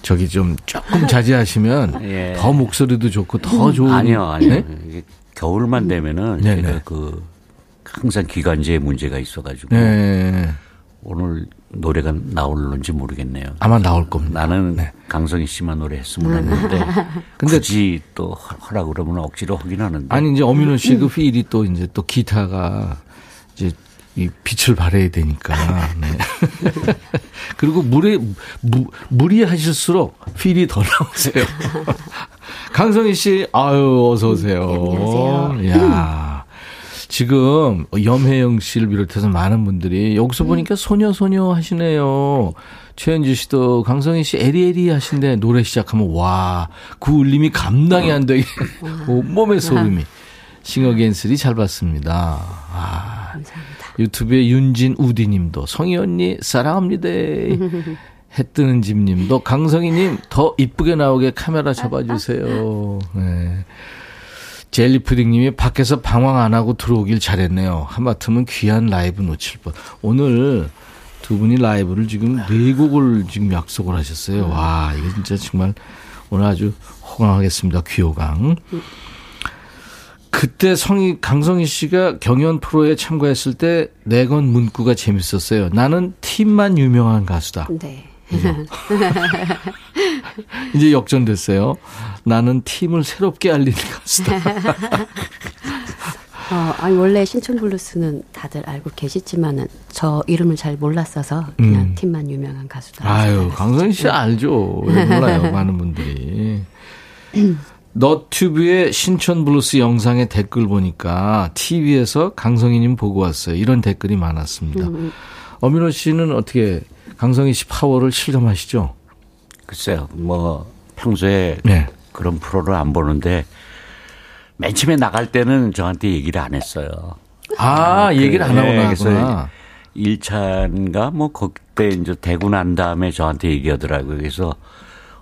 저기 좀 조금 자제하시면 예. 더 목소리도 좋고 더 좋은. 아니요, 아니요. 네? 이게 겨울만 되면은 제가 그 항상 기관지에 문제가 있어가지고 네. 오늘 노래가 나올런지 모르겠네요. 아마 나올 겁니다. 나는 네. 강성희 씨만 노래했으면 했는데 근데 굳이 또 하라고 그러면 억지로 하긴 하는데. 아니 이제 엄인호 씨 그 휠이 또 이제 또 기타가 이제. 이 빛을 발해야 되니까. 네. 그리고 무리, 무, 무리하실수록 필이 더 나오세요. 강성희 씨, 아유, 어서오세요. 안녕하세요. 이야. 지금 염혜영 씨를 비롯해서 많은 분들이 여기서 음. 보니까 소녀소녀 하시네요. 최현주 씨도 강성희 씨 에리에리 하신데 노래 시작하면 와, 그 울림이 감당이 안 되게. 몸의 소름이. 싱어게인 삼 잘 봤습니다. 아. 감사합니다. 유튜브에 윤진 우디님도 성희 언니 사랑합니다. 해뜨는 집님도 강성희님 더 이쁘게 나오게 카메라 잡아주세요. 네. 젤리푸딩님이 밖에서 방황 안 하고 들어오길 잘했네요. 하마터면 귀한 라이브 놓칠 뻔. 오늘 두 분이 라이브를 지금 네 곡을 지금 약속을 하셨어요. 와, 이거 진짜 정말 오늘 아주 호강하겠습니다. 귀호강. 그때 성희, 강성희 씨가 경연 프로에 참가했을 때 내건 문구가 재밌었어요. 나는 팀만 유명한 가수다. 네. 이제 역전됐어요. 나는 팀을 새롭게 알리는 가수다. 어, 아니 원래 신촌 블루스는 다들 알고 계시지만은 저 이름을 잘 몰랐어서 그냥 음. 팀만 유명한 가수다. 아유, 강성희 씨 알죠. 왜 몰라요, 많은 분들이. 너튜브의 신촌 블루스 영상의 댓글 보니까 티비에서 강성희님 보고 왔어요. 이런 댓글이 많았습니다. 음. 엄인호 씨는 어떻게 강성희 씨 파워를 실감하시죠? 글쎄요. 뭐 평소에 네. 그런 프로를 안 보는데 맨 처음에 나갈 때는 저한테 얘기를 안 했어요. 아, 아 얘기를 안 하고 나갔구나. 일 차인가 뭐 그때 이제 되고 난 다음에 저한테 얘기하더라고요. 그래서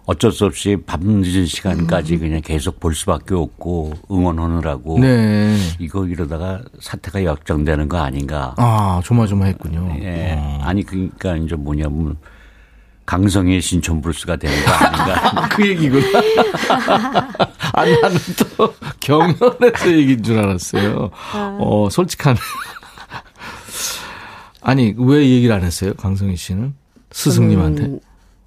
어쩔 수 없이 밤늦은 시간까지 음. 그냥 계속 볼 수밖에 없고 응원하느라고 네. 이거 이러다가 사태가 역정되는 거 아닌가. 아 조마조마했군요. 예. 어. 아니 그러니까 이제 뭐냐면 강성희의 신촌 블루스가 되는 거 아닌가. 그 얘기구나. 아니 나는 또 경연에서 얘기인 줄 알았어요. 어 솔직한. 아니 왜 얘기를 안 했어요 강성희 씨는 스승님한테? 저는,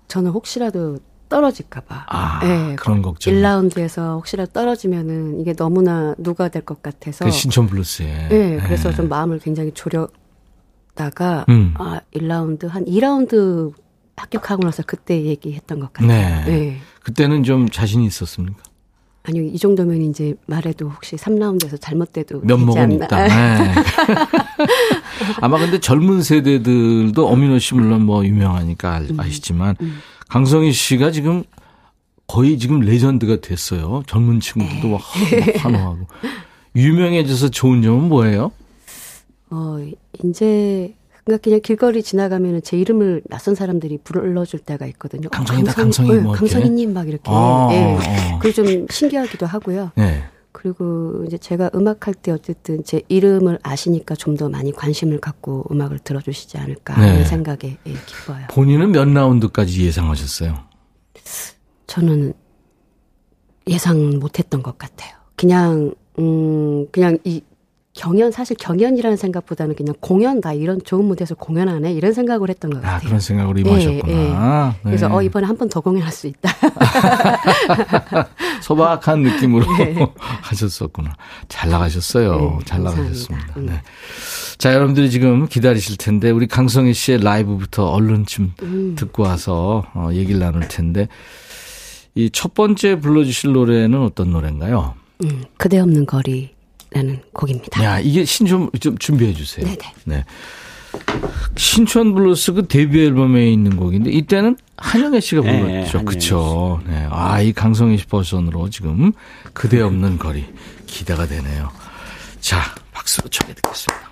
저는 혹시라도. 떨어질까 봐. 아, 네, 그런 걱정. 일 라운드에서 혹시라도 떨어지면은 이게 너무나 누가 될 것 같아서. 그 신촌 블루스에. 네, 그래서 네. 좀 마음을 굉장히 졸였다가 음. 아, 일 라운드 한 이 라운드 합격하고 나서 그때 얘기했던 것 같아요. 네. 네. 그때는 좀 자신이 있었습니까? 아니요, 이 정도면 이제 말해도 혹시 삼 라운드에서 잘못돼도 면목은 있다. 네. 아마 근데 젊은 세대들도 엄인호 씨 물론 뭐 유명하니까 아시지만. 음, 음. 강성희 씨가 지금 거의 지금 레전드가 됐어요. 젊은 친구들도 막 환호하고. 유명해져서 좋은 점은 뭐예요? 어, 이제, 그러니까 그냥 길거리 지나가면 제 이름을 낯선 사람들이 불러줄 때가 있거든요. 강성이다, 어, 강성이, 강성이 뭐. 네, 강성희님 막 이렇게. 아, 네. 어. 그게 좀 신기하기도 하고요. 네. 그리고 이제 제가 음악할 때 어쨌든 제 이름을 아시니까 좀 더 많이 관심을 갖고 음악을 들어주시지 않을까 네. 하는 생각에 기뻐요. 본인은 몇 라운드까지 예상하셨어요? 저는 예상 못했던 것 같아요. 그냥 음 그냥 이 경연 사실 경연이라는 생각보다는 그냥 공연 다 이런 좋은 무대에서 공연하네 이런 생각을 했던 것 같아요. 아, 그런 생각으로 임하셨구나. 예, 예. 네. 그래서 어 이번에 한 번 더 공연할 수 있다. 소박한 느낌으로 네. 하셨었구나. 잘 나가셨어요. 네, 잘 나가셨습니다. 네. 자 여러분들이 지금 기다리실 텐데 우리 강성희 씨의 라이브부터 얼른 좀 음. 듣고 와서 어, 얘기를 나눌 텐데 이 첫 번째 불러주실 노래는 어떤 노래인가요? 음, 그대 없는 거리. 라는 곡입니다. 야, 이게 신촌 좀 준비해 주세요. 네네. 네. 신촌 블루스 그 데뷔 앨범에 있는 곡인데 이때는 한영애 씨가 불렀죠. 네, 그렇죠. 네. 아, 이 강성희 씨 버전으로 지금 그대 없는 거리 기대가 되네요. 자, 박수로 청해 듣겠습니다.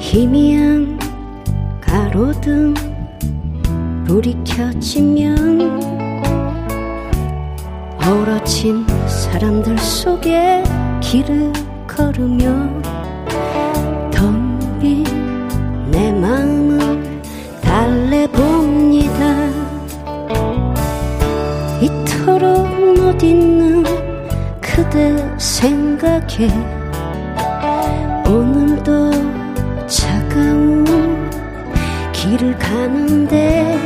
희미한 가로등 불이 켜지면 어우러진 사람들 속에 길을 걸으며 덤빈 내 마음을 달래봅니다. 이토록 못 잊는 그대 생각에 오늘도 차가운 길을 가는데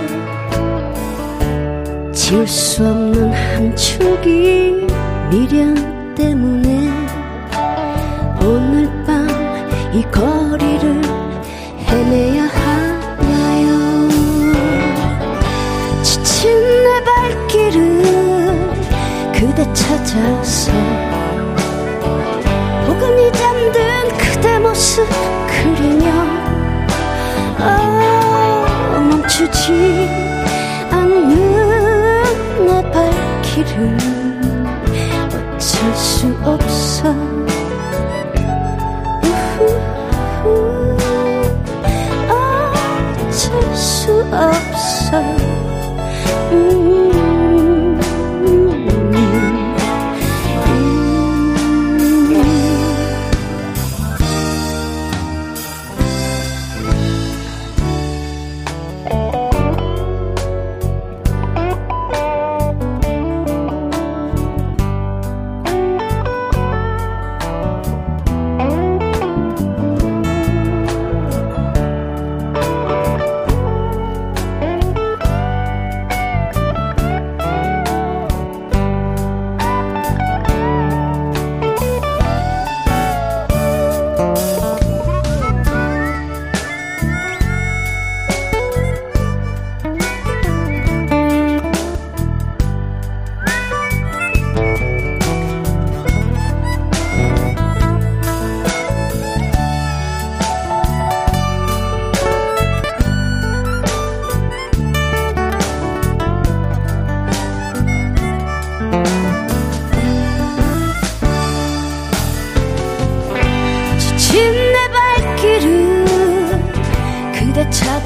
지울 수 없는 한 줄기 미련 때문에 오늘 밤 이 거리를 헤매야 하나요. 지친 내 발길을 그대 찾아서 포근히 잠든 그대 모습 그리며 아, 멈추지 않는 내 발길을 어쩔 수 없어 우후, 어쩔 수 없어 음.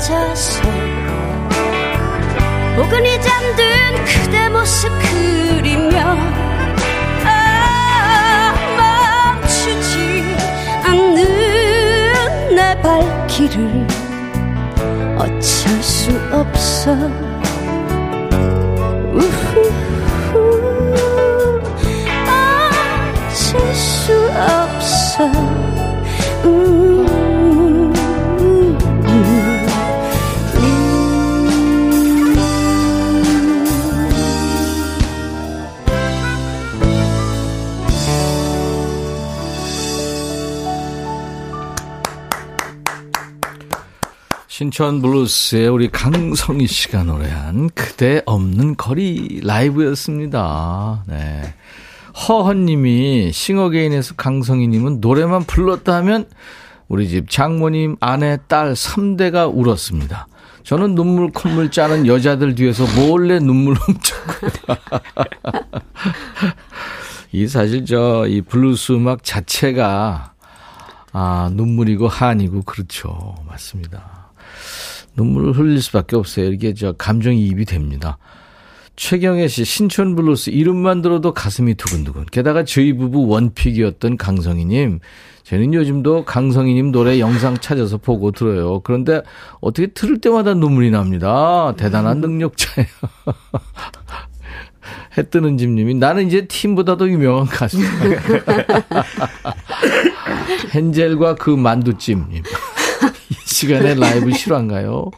찾아서 모근이 잠든 그대 모습 그리며 아 멈추지 않는 내 발길을 어쩔 수 없어 우후후 어쩔 수 없어 음. 신촌 블루스의 우리 강성희 씨가 노래한 그대 없는 거리 라이브였습니다. 네. 허헌님이 싱어게인에서 강성희님은 노래만 불렀다 하면 우리 집 장모님, 아내, 딸 삼 대가 울었습니다. 저는 눈물 콧물 짜는 여자들 뒤에서 몰래 눈물 훔쳤고 이 사실 저 이 블루스 음악 자체가 아 눈물이고 한이고 그렇죠. 맞습니다. 눈물을 흘릴 수밖에 없어요. 이렇게 저 감정이입이 됩니다. 최경애 씨, 신촌 블루스 이름만 들어도 가슴이 두근두근. 게다가 저희 부부 원픽이었던 강성희님. 저는 요즘도 강성희님 노래 영상 찾아서 보고 들어요. 그런데 어떻게 들을 때마다 눈물이 납니다. 대단한 능력자예요. 해 뜨는 집님이 나는 이제 팀보다도 유명한 가수. 헨젤과 그 만두찜님. 이 시간에 라이브 실화인가요?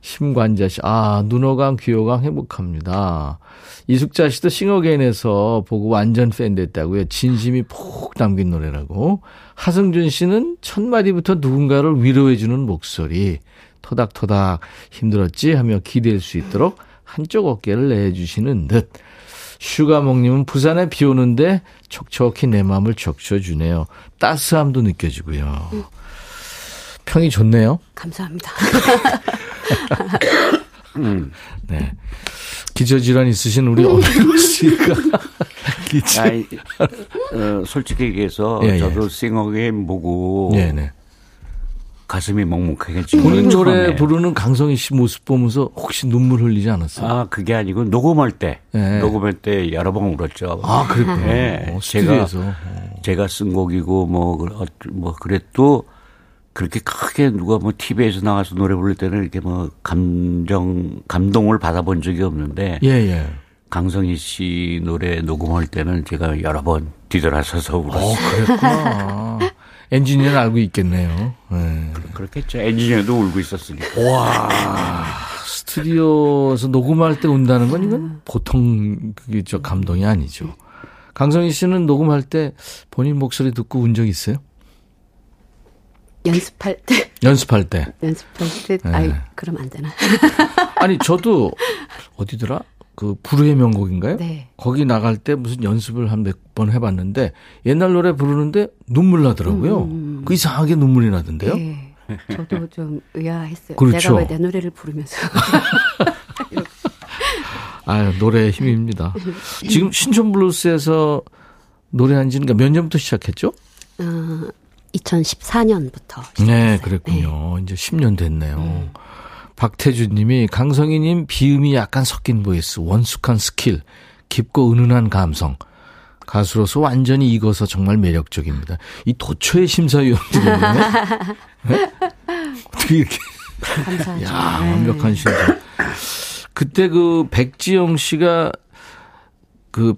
심관자 씨. 아, 눈호강, 귀호강 행복합니다. 이숙자 씨도 싱어게인에서 보고 완전 팬 됐다고요. 진심이 푹 담긴 노래라고. 하승준 씨는 첫 마디부터 누군가를 위로해주는 목소리. 토닥토닥 힘들었지 하며 기댈 수 있도록 한쪽 어깨를 내주시는 듯. 슈가몽님은 부산에 비 오는데 촉촉히 내 마음을 적셔주네요. 따스함도 느껴지고요. 음. 평이 좋네요. 감사합니다. 네. 기저질환 있으신 우리 엄인호 씨가 기저. 아이, 어, 솔직히 얘기해서 예, 저도 예. 싱어게인 보고 네네. 가슴이 먹먹해가지고 본인 노래 부르는 강성희 씨 모습 보면서 혹시 눈물 흘리지 않았어요? 아 그게 아니고 녹음할 때 네. 녹음할 때 여러 번 울었죠. 아 그랬군요. 네. 어, 제가 제가 쓴 곡이고 뭐뭐 뭐 그래도. 그렇게 크게 누가 뭐 티비에서 나와서 노래 부를 때는 이렇게 뭐 감정, 감동을 받아본 적이 없는데. 예, 예. 강성희 씨 노래 녹음할 때는 제가 여러 번 뒤돌아서서 울었어요. 어, 그랬구나. 엔지니어는 알고 있겠네요. 네. 그렇겠죠. 엔지니어도 울고 있었으니까. 와. 스튜디오에서 녹음할 때 운다는 건 이건 보통 그게 저 감동이 아니죠. 강성희 씨는 녹음할 때 본인 목소리 듣고 운 적 있어요? 연습할 때. 연습할 때. 연습할 때. 네. 아이, 그럼 안 되나. 아니, 저도, 어디더라? 그, 불후의 명곡인가요? 네. 거기 나갈 때 무슨 연습을 한 몇 번 해봤는데, 옛날 노래 부르는데 눈물 나더라고요. 음. 그 이상하게 눈물이 나던데요? 네. 저도 좀 의아했어요. 그렇죠. 내가 왜 내 노래를 부르면서. 아유, 노래의 힘입니다. 지금 신촌 블루스에서 노래한 지는 몇 년부터 시작했죠? 어. 이천십사 년부터 시작했어요. 네, 그랬군요. 네. 이제 십 년 됐네요. 음. 박태준 님이 강성희 님 비음이 약간 섞인 보이스, 원숙한 스킬, 깊고 은은한 감성. 가수로서 완전히 익어서 정말 매력적입니다. 이 도초의 심사위원들이군요. 네? 어떻게 이렇게. 감사하죠. 야, 네. 완벽한 심사. 그때 그 백지영 씨가 그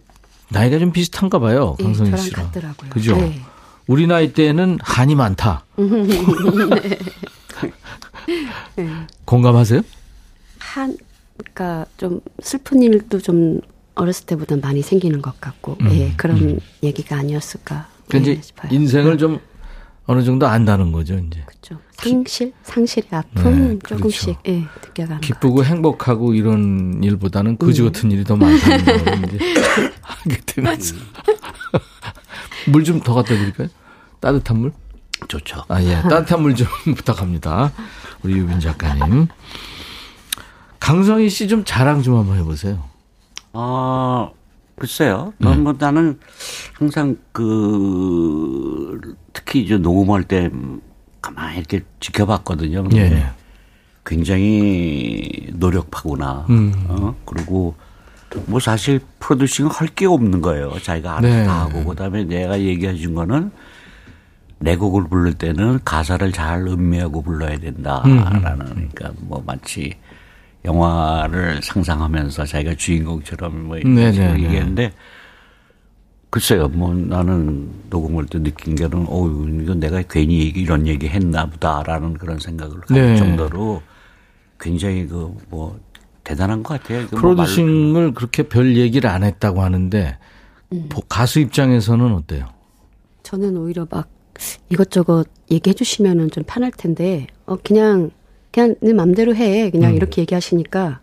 나이가 좀 비슷한가 봐요. 강성희 네, 저랑 씨랑. 같더라고요. 그죠? 네. 우리 나이 때에는 한이 많다. 네. 네. 공감하세요? 한, 그러니까 좀 슬픈 일도 좀 어렸을 때보다 많이 생기는 것 같고, 음, 예, 그런 음. 얘기가 아니었을까 네, 싶어요. 인생을 네. 좀 어느 정도 안다는 거죠, 이제. 그렇죠. 상실, 상실의 아픔 네, 조금씩 그렇죠. 예, 느껴가는. 기쁘고 것 행복하고 이런 일보다는 그지 같은 음. 일이 더 많다는 걸 이제 알게 되면서. 물 좀 더 갖다 드릴까요? 따뜻한 물? 좋죠. 아, 예. 따뜻한 물 좀 부탁합니다. 우리 유빈 작가님. 강성희 씨 좀 자랑 좀 한번 해보세요. 어, 글쎄요. 네. 뭐 나는 항상 그, 특히 이제 녹음할 때 가만히 이렇게 지켜봤거든요. 예. 굉장히 노력하구나. 음. 어? 그리고 뭐 사실 프로듀싱은 할 게 없는 거예요. 자기가 알아서 네. 다 하고. 그다음에 내가 얘기해 준 거는 내 곡을 부를 때는 가사를 잘 음미하고 불러야 된다라는 음. 그러니까 뭐 마치 영화를 상상하면서 자기가 주인공처럼 뭐 얘기했는데 글쎄요. 뭐 나는 녹음할 때 느낀 게는 어우 이거 내가 괜히 이런 얘기 했나 보다라는 그런 생각을 네. 할 정도로 굉장히 그 뭐 대단한 것 같아요. 프로듀싱을 뭐 그렇게 별 얘기를 안 했다고 하는데 음. 가수 입장에서는 어때요? 저는 오히려 막 이것저것 얘기해 주시면은 좀 편할 텐데 어 그냥 그냥 내 맘대로 해 그냥 음. 이렇게 얘기하시니까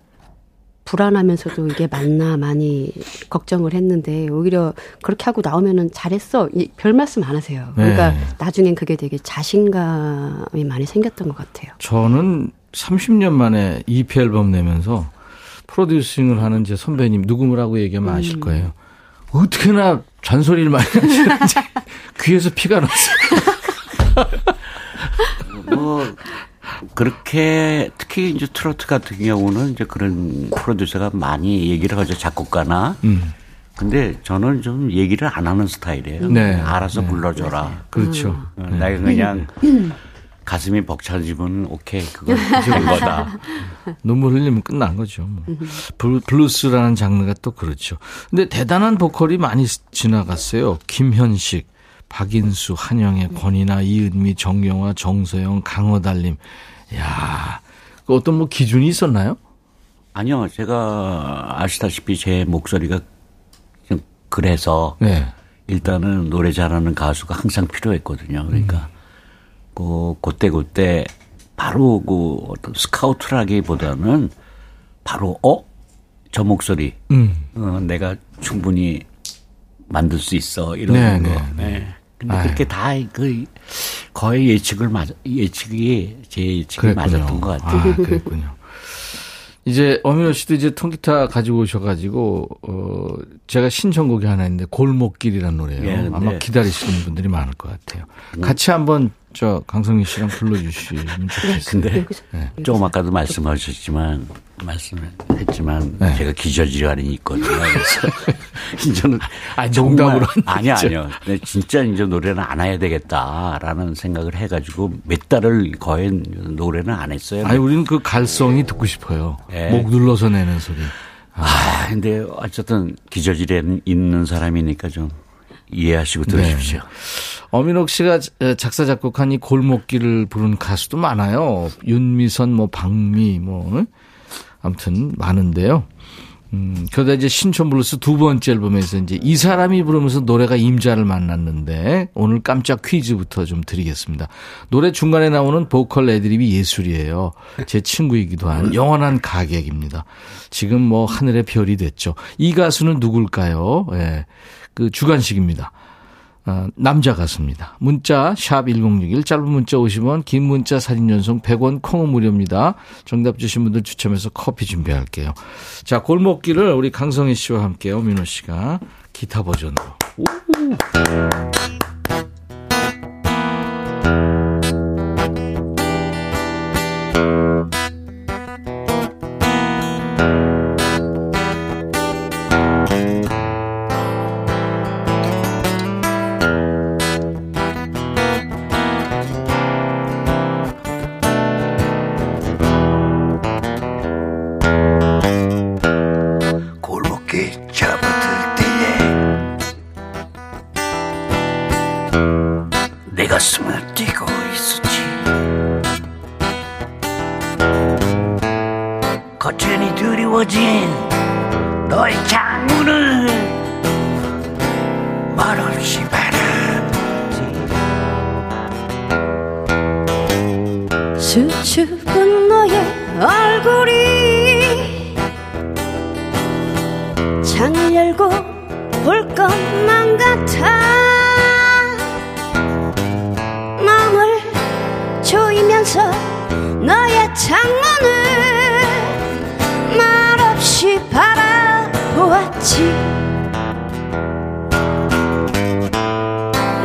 불안하면서도 이게 맞나 많이 걱정을 했는데 오히려 그렇게 하고 나오면은 잘했어 별 말씀 안 하세요. 그러니까 네. 나중엔 그게 되게 자신감이 많이 생겼던 것 같아요. 저는 삼십 년 만에 이피 앨범 내면서 프로듀싱을 하는 제 선배님 누구라고 얘기하면 음. 아실 거예요. 어떻게나 잔소리를 많이 하시는지 귀에서 피가 났어요. 뭐 그렇게 특히 이제 트로트 같은 경우는 이제 그런 프로듀서가 많이 얘기를 하죠. 작곡가나. 음. 근데 저는 좀 얘기를 안 하는 스타일이에요. 네. 알아서 네. 불러줘라. 맞아요. 그렇죠. 음. 내가 그냥 음. 가슴이 벅차지면 오케이 그건 좋은 거다. 눈물 흘리면 끝난 거죠. 뭐. 블루스라는 장르가 또 그렇죠. 근데 대단한 보컬이 많이 지나갔어요. 김현식, 박인수, 한영애, 권이나, 이은미, 정경화, 정서영, 강호달님. 야, 그 어떤 뭐 기준이 있었나요? 아니요, 제가 아시다시피 제 목소리가 좀 그래서 네. 일단은 노래 잘하는 가수가 항상 필요했거든요. 그러니까 그 그때 그때 바로 그 어떤 스카우트라기보다는 바로 어? 저 목소리 음. 어, 내가 충분히 만들 수 있어 이런 거. 네. 근데 아유. 그렇게 다 그 거의 예측을 맞 예측이 제 예측이 그랬군요. 맞았던 것 같아요. 아, 그랬군요. 이제 엄인호 씨도 이제 통기타 가지고 오셔가지고 어 제가 신청곡이 하나 있는데 골목길이라는 노래예요. 네, 아마 네. 기다리시는 분들이 많을 것 같아요. 음. 같이 한번 저 강성희 씨랑 불러주시면 좋겠어요. 근데 네. 조금 아까도 말씀하셨지만 말씀했지만 네. 제가 기저질환이 있거든요. 그래서 이제는 아니, 정말 아니 아니요. 진짜 이제 노래는 안 해야 되겠다라는 생각을 해가지고 몇 달을 거의 노래는 안 했어요. 아니 우리는 그 갈성이 네. 듣고 싶어요. 네. 목 눌러서 내는 소리. 아, 아 근데 어쨌든 기저질환 있는 사람이니까 좀 이해하시고 들으십시오. 네. 엄인옥 씨가 작사 작곡한 이 골목길을 부른 가수도 많아요. 윤미선, 뭐 방미, 뭐 아무튼 많은데요. 음, 그러다 이제 신촌 블루스 두 번째 앨범에서 이제 이 사람이 부르면서 노래가 임자를 만났는데 오늘 깜짝 퀴즈부터 좀 드리겠습니다. 노래 중간에 나오는 보컬 애드립이 예술이에요. 제 친구이기도 한 영원한 가객입니다. 지금 뭐 하늘의 별이 됐죠. 이 가수는 누굴까요? 예, 그 주관식입니다. 남자 가수입니다. 문자 샵 일공육일 짧은 문자 오십 원 긴 문자 사진 연속 백 원 콩은 무료입니다. 정답 주신 분들 추첨해서 커피 준비할게요. 자 골목길을 우리 강성희 씨와 함께 엄인호 씨가 기타 버전으로 오.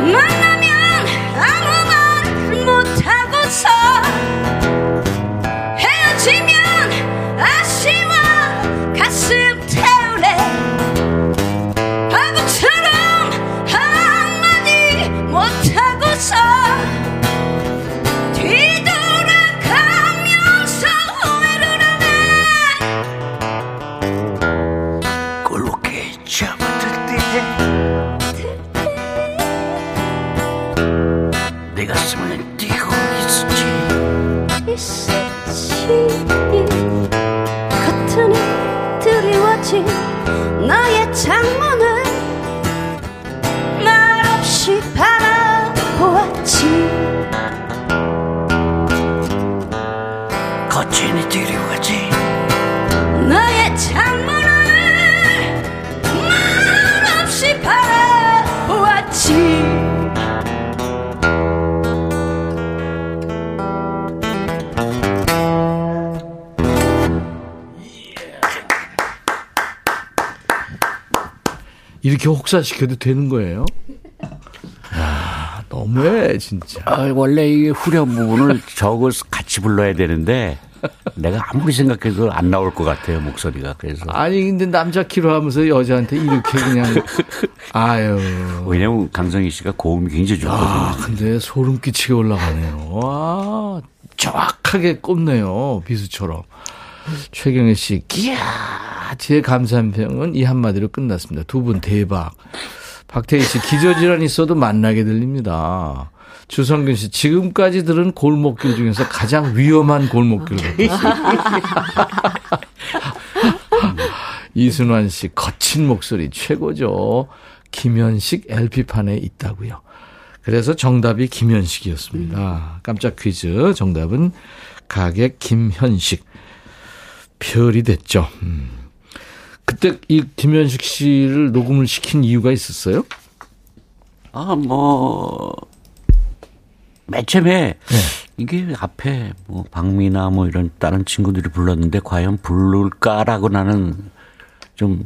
만나면 아무 말 못하고서 헤어져 시시이 커튼이 드리워진 너의 창문을 말없이 바라보았지. 커튼이 드리워진 너의 창문을 말없이 바라보았지. 이렇게 혹사시켜도 되는 거예요? 야, 너무해 진짜. 아, 원래 이 후렴 부분을 저걸 같이 불러야 되는데 내가 아무리 생각해도 안 나올 것 같아요, 목소리가. 그래서. 아니 근데 남자 키로 하면서 여자한테 이렇게 그냥 아유. 왜냐면 강성희 씨가 고음이 굉장히 좋거든요. 아, 근데 소름 끼치게 올라가네요. 와, 정확하게 꼽네요, 비수처럼. 최경혜 씨, 기야! 제 감상평은 이 한마디로 끝났습니다. 두 분 대박. 박태희 씨, 기저질환 있어도 만나게 들립니다. 주성균 씨, 지금까지 들은 골목길 중에서 가장 위험한 골목길을 들었어요. 이순환 씨, 거친 목소리 최고죠. 김현식 엘피판에 있다고요. 그래서 정답이 김현식이었습니다. 깜짝 퀴즈 정답은 가게 김현식. 별이 됐죠. 음. 그때 이 김현식 씨를 녹음을 시킨 이유가 있었어요? 아, 뭐, 맨 처음에, 네. 이게 앞에 뭐, 방미나 뭐 이런 다른 친구들이 불렀는데, 과연 부를까라고 나는 좀,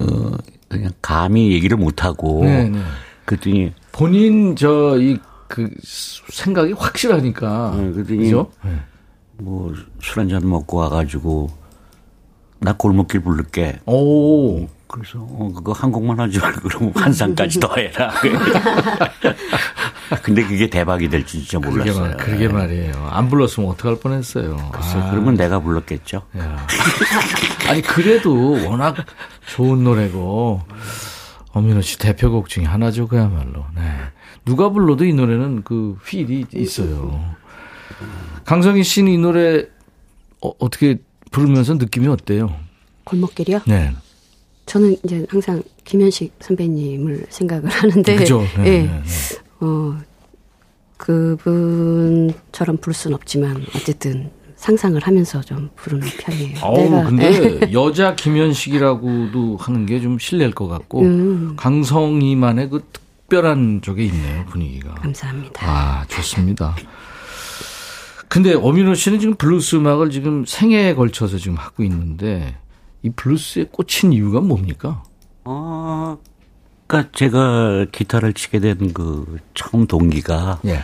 어, 그냥 감히 얘기를 못하고, 네, 네. 그랬더니. 본인 저, 이, 그, 생각이 확실하니까. 네, 그랬더니. 그죠? 네. 뭐 술 한잔 먹고 와가지고 나 골목길 부를게. 오. 그래서 어, 그거 한 곡만 하지 말고 그럼 한 상까지 더 해라. 근데 그게 대박이 될 줄 진짜 몰랐어요. 그게, 말, 그게 말이에요. 안 불렀으면 어떡할 뻔했어요. 글쎄, 아. 그러면 내가 불렀겠죠. 아니 그래도 워낙 좋은 노래고 엄인호 씨 대표곡 중에 하나죠, 그야말로. 네. 누가 불러도 이 노래는 그 휠이 있어요. 강성희 씨는 이 노래 어, 어떻게 부르면서 느낌이 어때요? 골목길이요? 네. 저는 이제 항상 김현식 선배님을 생각을 하는데, 그죠? 네, 네. 네. 어, 그분처럼 부를 순 없지만 어쨌든 상상을 하면서 좀 부르는 편이에요. 어우, 내가. 근데 네. 여자 김현식이라고도 하는 게 좀 실례일 것 같고 음. 강성희만의 그 특별한 쪽에 있네요, 분위기가. 감사합니다. 아, 좋습니다. 근데 엄인호 씨는 지금 블루스 음악을 지금 생애에 걸쳐서 지금 하고 있는데 이 블루스에 꽂힌 이유가 뭡니까? 어, 그러니까 제가 기타를 치게 된 그 처음 동기가 예.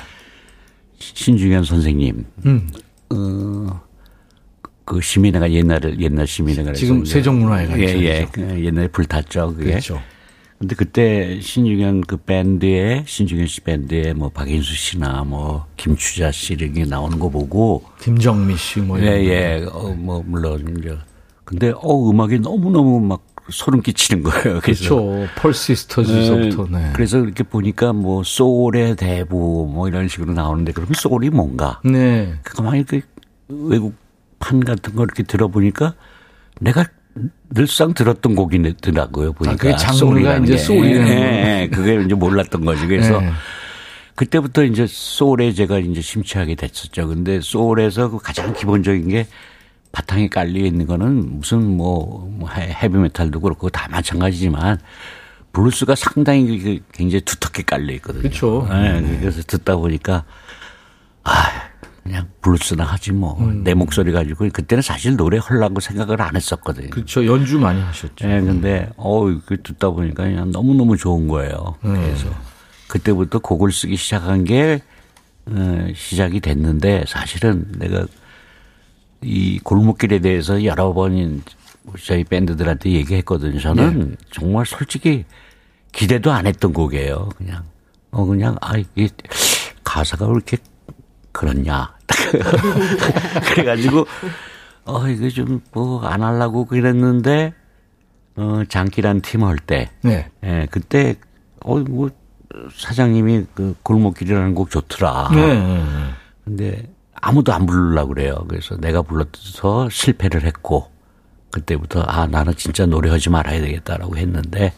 신중현 선생님, 음. 어, 그 시민회가 옛날 옛날 시민회가 지금 세종문화회관 예예 예, 옛날에 불탔죠 그게. 그렇죠. 근데 그때 신중현 그 밴드에, 신중현 씨 밴드에 뭐 박인수 씨나 뭐 김추자 씨 이렇게 나오는 거 보고. 김정미 씨 뭐 이런 거. 예, 예. 어, 뭐, 물론 이제. 근데 어, 음악이 너무너무 막 소름 끼치는 거예요. 그래서. 그렇죠. 펄시스터즈서부터. 네. 네. 그래서 이렇게 보니까 뭐 소울의 대부 뭐 이런 식으로 나오는데 그러면 소울이 뭔가. 네. 가만히 이렇게 외국판 같은 거 이렇게 들어보니까 내가 늘상 들었던 곡이더라고요, 보니까. 아, 그게 장르가 이제 소울이라는 게. 네, 그게 이제 몰랐던 거지. 그래서 네. 그때부터 이제 소울에 제가 이제 심취하게 됐었죠. 근데 소울에서 그 가장 기본적인 게 바탕에 깔려 있는 거는 무슨 뭐 헤비메탈도 그렇고 다 마찬가지지만 블루스가 상당히 굉장히 두텁게 깔려 있거든요. 그렇죠. 네, 네. 그래서 듣다 보니까 아. 그냥 블루스나 하지 뭐. 음. 내 목소리 가지고. 그때는 사실 노래 하려고 생각을 안 했었거든요. 그렇죠. 연주 많이 하셨죠. 네. 근데 어우 듣다 보니까 그냥 너무너무 좋은 거예요. 음. 그래서 그때부터 곡을 쓰기 시작한 게 시작이 됐는데 사실은 내가 이 골목길에 대해서 여러 번 저희 밴드들한테 얘기했거든요. 저는 네. 정말 솔직히 기대도 안 했던 곡이에요. 그냥. 어 그냥 아 이게 가사가 왜 이렇게 그렇냐. 그래가지고, 어, 이거 좀, 뭐, 안 하려고 그랬는데, 어, 장기란 팀 할 때. 네. 예, 그때, 어, 뭐, 사장님이 그 골목길이라는 곡 좋더라. 네. 근데 아무도 안 부르려고 그래요. 그래서 내가 불러서 실패를 했고, 그때부터 아, 나는 진짜 노래하지 말아야 되겠다라고 했는데,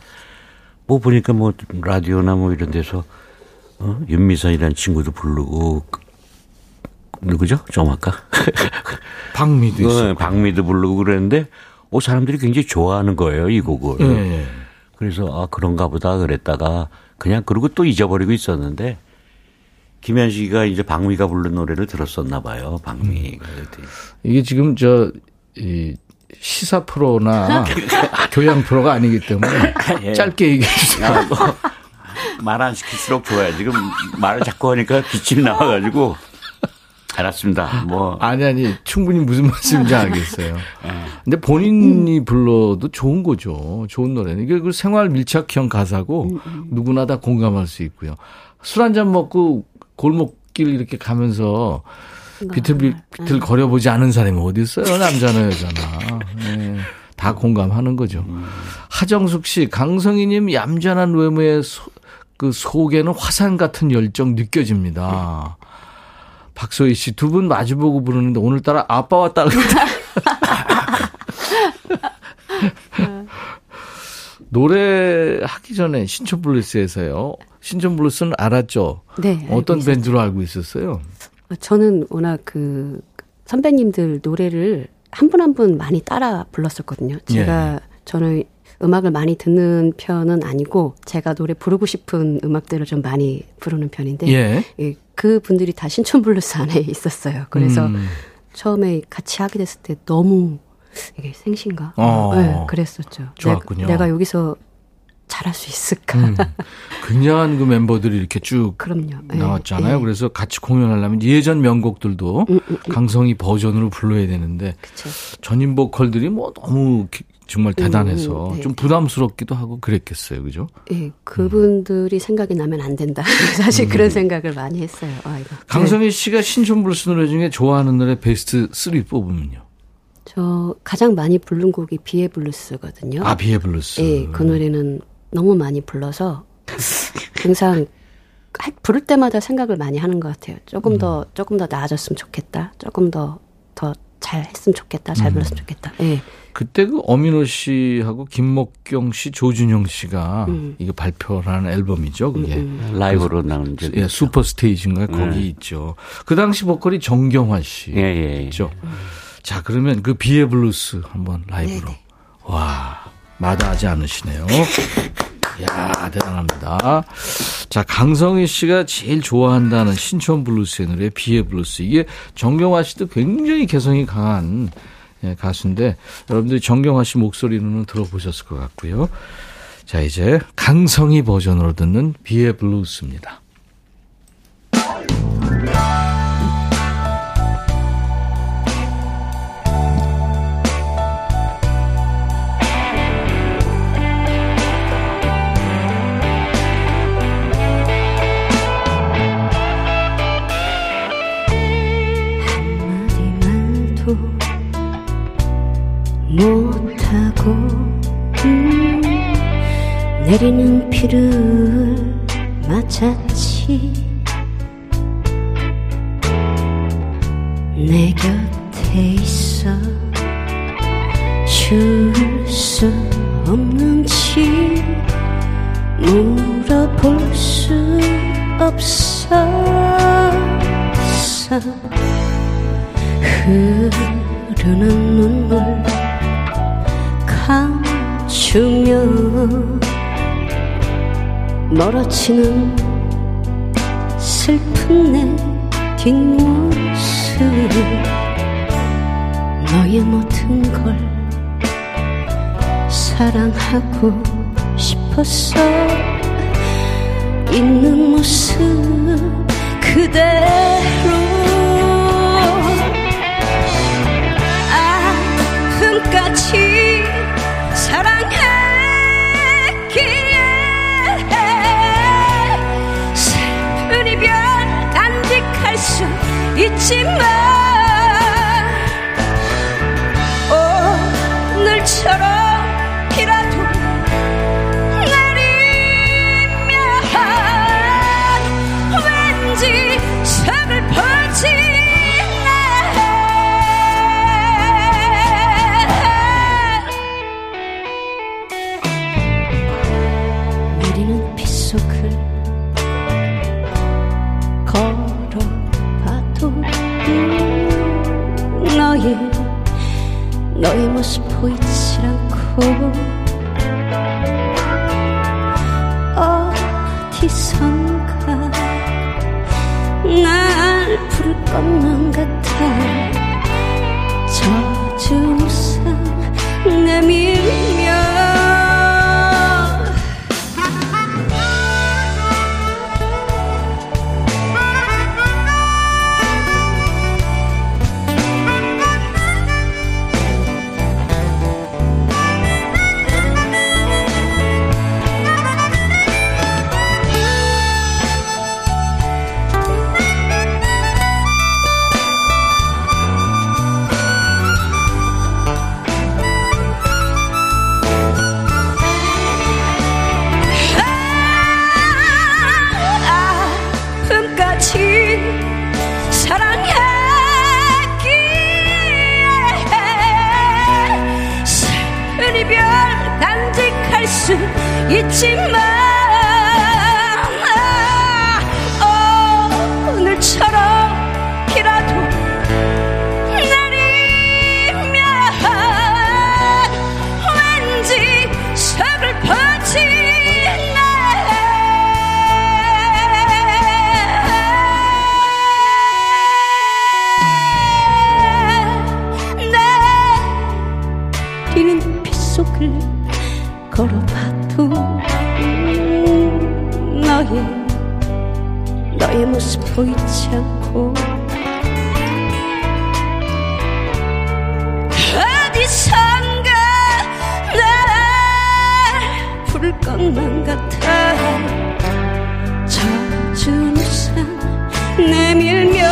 뭐 보니까 뭐 라디오나 뭐 이런 데서 어? 윤미선이라는 친구도 부르고, 누구죠? 좀 아까 방미도 있었고, 방미도 부르고 그랬는데, 어, 사람들이 굉장히 좋아하는 거예요, 이 곡을. 네. 그래서 아, 그런가 보다 그랬다가 그냥 그러고 또 잊어버리고 있었는데, 김현식이가 이제 방미가 부른 노래를 들었었나 봐요. 방미. 음. 이게 지금 저 이 시사 프로나 교양 프로가 아니기 때문에 예. 짧게 얘기해 주세요. 아, 뭐 말 안 시킬수록 좋아요. 지금 말을 자꾸 하니까 기침이 나와가지고. 알았습니다. 뭐. 아니, 아니, 충분히 무슨 말씀인지 알겠어요. 근데 본인이 불러도 좋은 거죠. 좋은 노래는. 이게 그 생활 밀착형 가사고 누구나 다 공감할 수 있고요. 술 한잔 먹고 골목길 이렇게 가면서 비틀비틀 거려보지 않은 사람이 어디 있어요? 남자나 여자나. 네, 다 공감하는 거죠. 하정숙 씨, 강성희님 얌전한 외모의 소, 그 속에는 화산 같은 열정 느껴집니다. 박소희 씨, 두 분 마주보고 부르는데 오늘따라 아빠와 딸 같아. 노래 하기 전에 신촌 블루스에서요. 신촌 블루스는 알았죠? 네. 어떤 있었죠. 밴드로 알고 있었어요? 저는 워낙 그 선배님들 노래를 한 분 한 분 많이 따라 불렀었거든요. 제가 네. 저는 음악을 많이 듣는 편은 아니고 제가 노래 부르고 싶은 음악들을 좀 많이 부르는 편인데 예. 예, 그분들이 다 신촌 블루스 안에 있었어요. 그래서 음. 처음에 같이 하게 됐을 때 너무 이게 생신가? 어. 네, 그랬었죠. 좋았군요. 내가, 내가 여기서 잘할 수 있을까? 음. 굉장한 그 멤버들이 이렇게 쭉 그럼요. 나왔잖아요. 예. 그래서 같이 공연하려면 예전 명곡들도 음, 음, 음. 강성희 버전으로 불러야 되는데 그쵸. 전임 보컬들이 뭐 너무 정말 대단해서 음, 네. 좀 부담스럽기도 하고 그랬겠어요. 그죠? 예, 그분들이 음. 생각이 나면 안 된다. 사실 음. 그런 생각을 많이 했어요. 아, 이거. 강성희 씨가 신촌 블루스 노래 중에 좋아하는 노래 베스트 삼 뽑으면요? 저 가장 많이 부른 곡이 비의 블루스거든요. 아, 비의 블루스. 예, 그 노래는 너무 많이 불러서 항상 부를 때마다 생각을 많이 하는 것 같아요. 조금 더, 음. 조금 더 나아졌으면 좋겠다. 조금 더, 더 잘 했으면 좋겠다. 잘 불렀으면 좋겠다. 예. 네. 그때 그 엄인호 씨하고 김목경 씨, 조준영 씨가 음. 이거 발표라는 앨범이죠. 그게 음. 라이브로 나온 게 예, 슈퍼 스테이지인가 음. 거기 있죠. 그 당시 보컬이 정경화 씨 예, 예, 있죠. 예. 자, 그러면 그 비의 블루스 한번 라이브로 네네. 와 마다하지 않으시네요. 이야, 대단합니다. 자, 강성희 씨가 제일 좋아한다는 신촌 블루스의 노래 비의 블루스. 이게 정경화 씨도 굉장히 개성이 강한 가수인데 여러분들이 정경화 씨 목소리로는 들어보셨을 것 같고요. 자, 이제 강성희 버전으로 듣는 비의 블루스입니다. 못하고 음, 내리는 비를 맞았지. 내 곁에 있어 줄 수 없는지 물어볼 수 없었어. 흐르는 눈물 감추며 멀어지는 슬픈 내 뒷모습. 너의 모든 걸 사랑하고 싶었어. 있는 모습 그대로 같이 사랑했기에 슬픈 이별 간직할 수 있지만 오늘처럼이라도 날이면 왠지 서글퍼지 너의 너의 모습 보이지 않고 어디선가 날 부를 것만 같아. 젖은 우산 내밀며 잊지마. 오늘처럼이라도 내리면 왠지 속을 퍼지네. 내리는 빗속을 걸어봐. 너의 너의 모습 보이지 않고 어디선가 날 부를 것만 같아. 젖은 우산 내밀며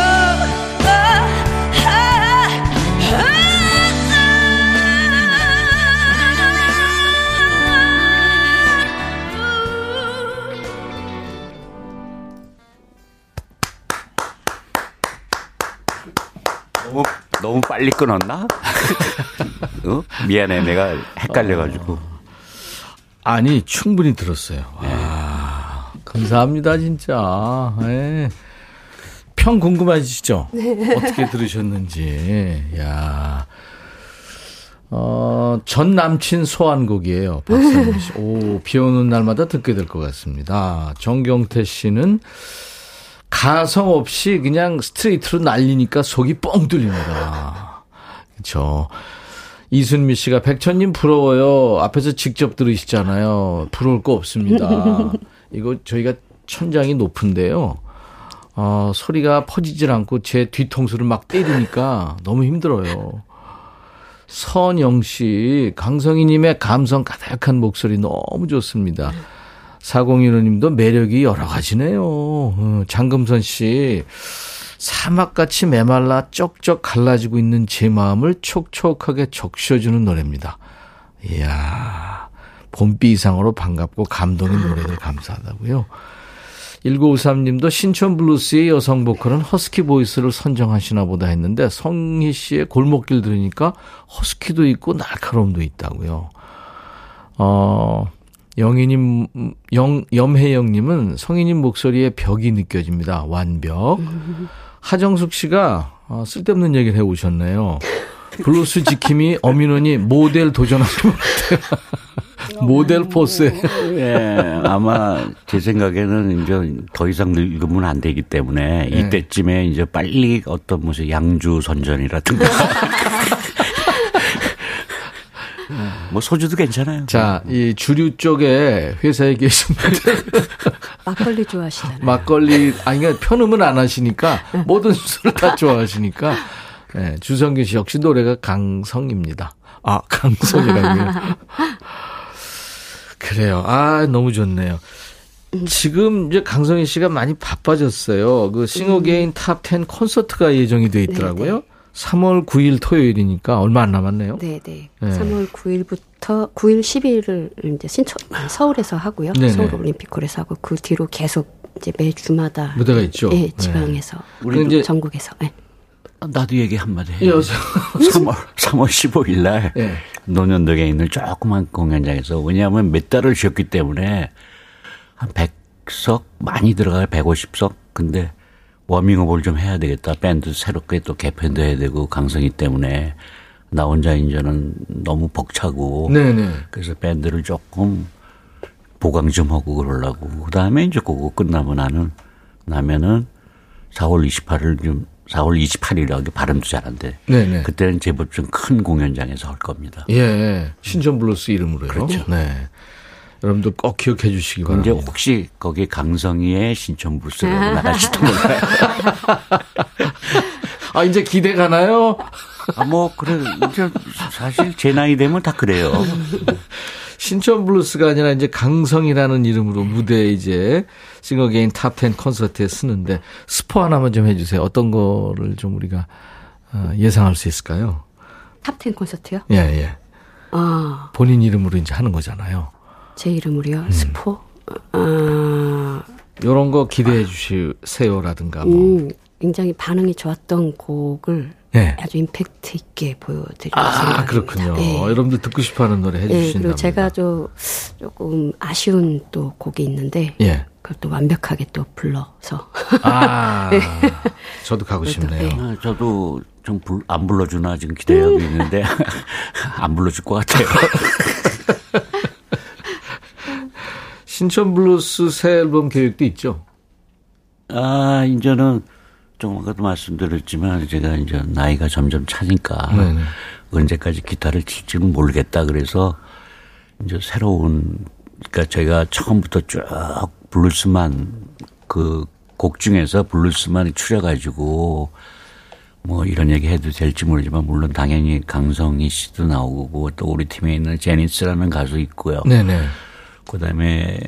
너무 빨리 끊었나? 어? 미안해, 내가 헷갈려가지고. 어... 아니, 충분히 들었어요. 네. 와, 감사합니다, 진짜. 네. 평 궁금하시죠? 네. 어떻게 들으셨는지. 야, 어, 전 남친 소환곡이에요, 박상민 씨. 오, 비 오는 날마다 듣게 될 것 같습니다. 정경태 씨는 가성 없이 그냥 스트레이트로 날리니까 속이 뻥 뚫립니다. 그렇죠. 이순미 씨가 백천님 부러워요. 앞에서 직접 들으시잖아요. 부러울 거 없습니다. 이거 저희가 천장이 높은데요. 어, 소리가 퍼지질 않고 제 뒤통수를 막 때리니까 너무 힘들어요. 선영 씨, 강성희님의 감성 가득한 목소리 너무 좋습니다. 사공일호님도 매력이 여러 가지네요. 장금선 씨, 사막같이 메말라 쩍쩍 갈라지고 있는 제 마음을 촉촉하게 적셔주는 노래입니다. 이야, 봄비 이상으로 반갑고 감동인 노래들 감사하다고요. 일구오삼님도 신촌 블루스의 여성 보컬은 허스키 보이스를 선정하시나 보다 했는데 성희 씨의 골목길 들으니까 허스키도 있고 날카로움도 있다고요. 어... 영희님, 영, 염혜영님은 성희님 목소리에 벽이 느껴집니다. 완벽. 하정숙 씨가 어, 쓸데없는 얘기를 해오셨네요. 블루스 지킴이 엄인호님 모델 도전하신 것 같아요. 모델 포스예요. 예, 아마 제 생각에는 이제 더 이상 읽으면 안 되기 때문에 네. 이때쯤에 이제 빨리 어떤 무슨 양주 선전이라든가. 뭐 소주도 괜찮아요. 자, 이 주류 쪽에 회사에 계신 분들 막걸리 좋아하시잖아요. 막걸리 아니 그러니까 편음은 안 하시니까 모든 술을 다 좋아하시니까 네, 주성균 씨 역시 노래가 강성입니다. 아 강성이라고요. 그래요. 아 너무 좋네요. 지금 이제 강성희 씨가 많이 바빠졌어요. 그 싱어게인 음. 탑 텐 콘서트가 예정이 돼 있더라고요. 네네. 삼월 구일 토요일이니까 얼마 안 남았네요. 네네. 네. 삼월 구일부터 구일, 십일을 이제 신청, 서울에서 하고요. 네네. 서울 올림픽홀에서 하고 그 뒤로 계속 이제 매 주마다 무대가 있죠. 예, 지방에서, 네. 우리 이제 전국에서. 네. 나도 얘기 한마디 해요. 예, 삼월, 삼월 십오일 날 네. 논현동에 있는 조그만 공연장에서 왜냐하면 몇 달을 쉬었기 때문에 한 백석 많이 들어가요. 백오십석 근데 워밍업을 좀 해야 되겠다. 밴드 새롭게 또 개편도 해야 되고 강성희 때문에 나 혼자 이제는 너무 벅차고 네네. 그래서 밴드를 조금 보강 좀 하고 그러려고. 그다음에 이제 그거 끝나고 나는 나면은 사월 이십팔일 좀 사월 이십팔일이라고 발음도 잘 안 돼. 네네. 그때는 제법 좀 큰 공연장에서 할 겁니다. 예, 신촌 블루스 이름으로요. 그렇죠. 네. 여러분도 꼭 기억해 주시기 바랍니다. 이제 혹시 거기 강성희의 신촌 블루스로 나가시던 건가요? 아 이제 기대 가나요? 아 뭐 그래 이제 사실 제 나이 되면 다 그래요. 신촌 블루스가 아니라 이제 강성이라는 이름으로 무대에 이제 싱어게인 탑텐 콘서트에 쓰는데 스포 하나만 좀 해주세요. 어떤 거를 좀 우리가 예상할 수 있을까요? 탑텐 콘서트요? 예, 예. 아. 본인 이름으로 이제 하는 거잖아요. 제 이름으로요? 음. 스포? 아. 요런 거 기대해 주세요라든가 뭐. 음, 굉장히 반응이 좋았던 곡을. 네. 아주 임팩트 있게 보여드릴 아, 생각입니다. 그렇군요. 네. 여러분들 듣고 싶어하는 노래 해주신답니다. 네, 그리고 제가 또 조금 아쉬운 또 곡이 있는데 네. 그걸 또 완벽하게 또 불러서 아, 네. 저도 가고 싶네요. 네. 저도 좀 안 불러주나 지금 기대하고 음. 있는데 안 불러줄 것 같아요. 신촌 블루스 새 앨범 계획도 있죠? 아, 이제는 좀 아까도 말씀드렸지만 제가 이제 나이가 점점 차니까 네네. 언제까지 기타를 칠지는 모르겠다 그래서 이제 새로운 그러니까 제가 처음부터 쭉 블루스만 그 곡 중에서 블루스만 추려가지고 뭐 이런 얘기 해도 될지 모르지만 물론 당연히 강성희 씨도 나오고 또 우리 팀에 있는 제니스라는 가수 있고요. 네네. 그다음에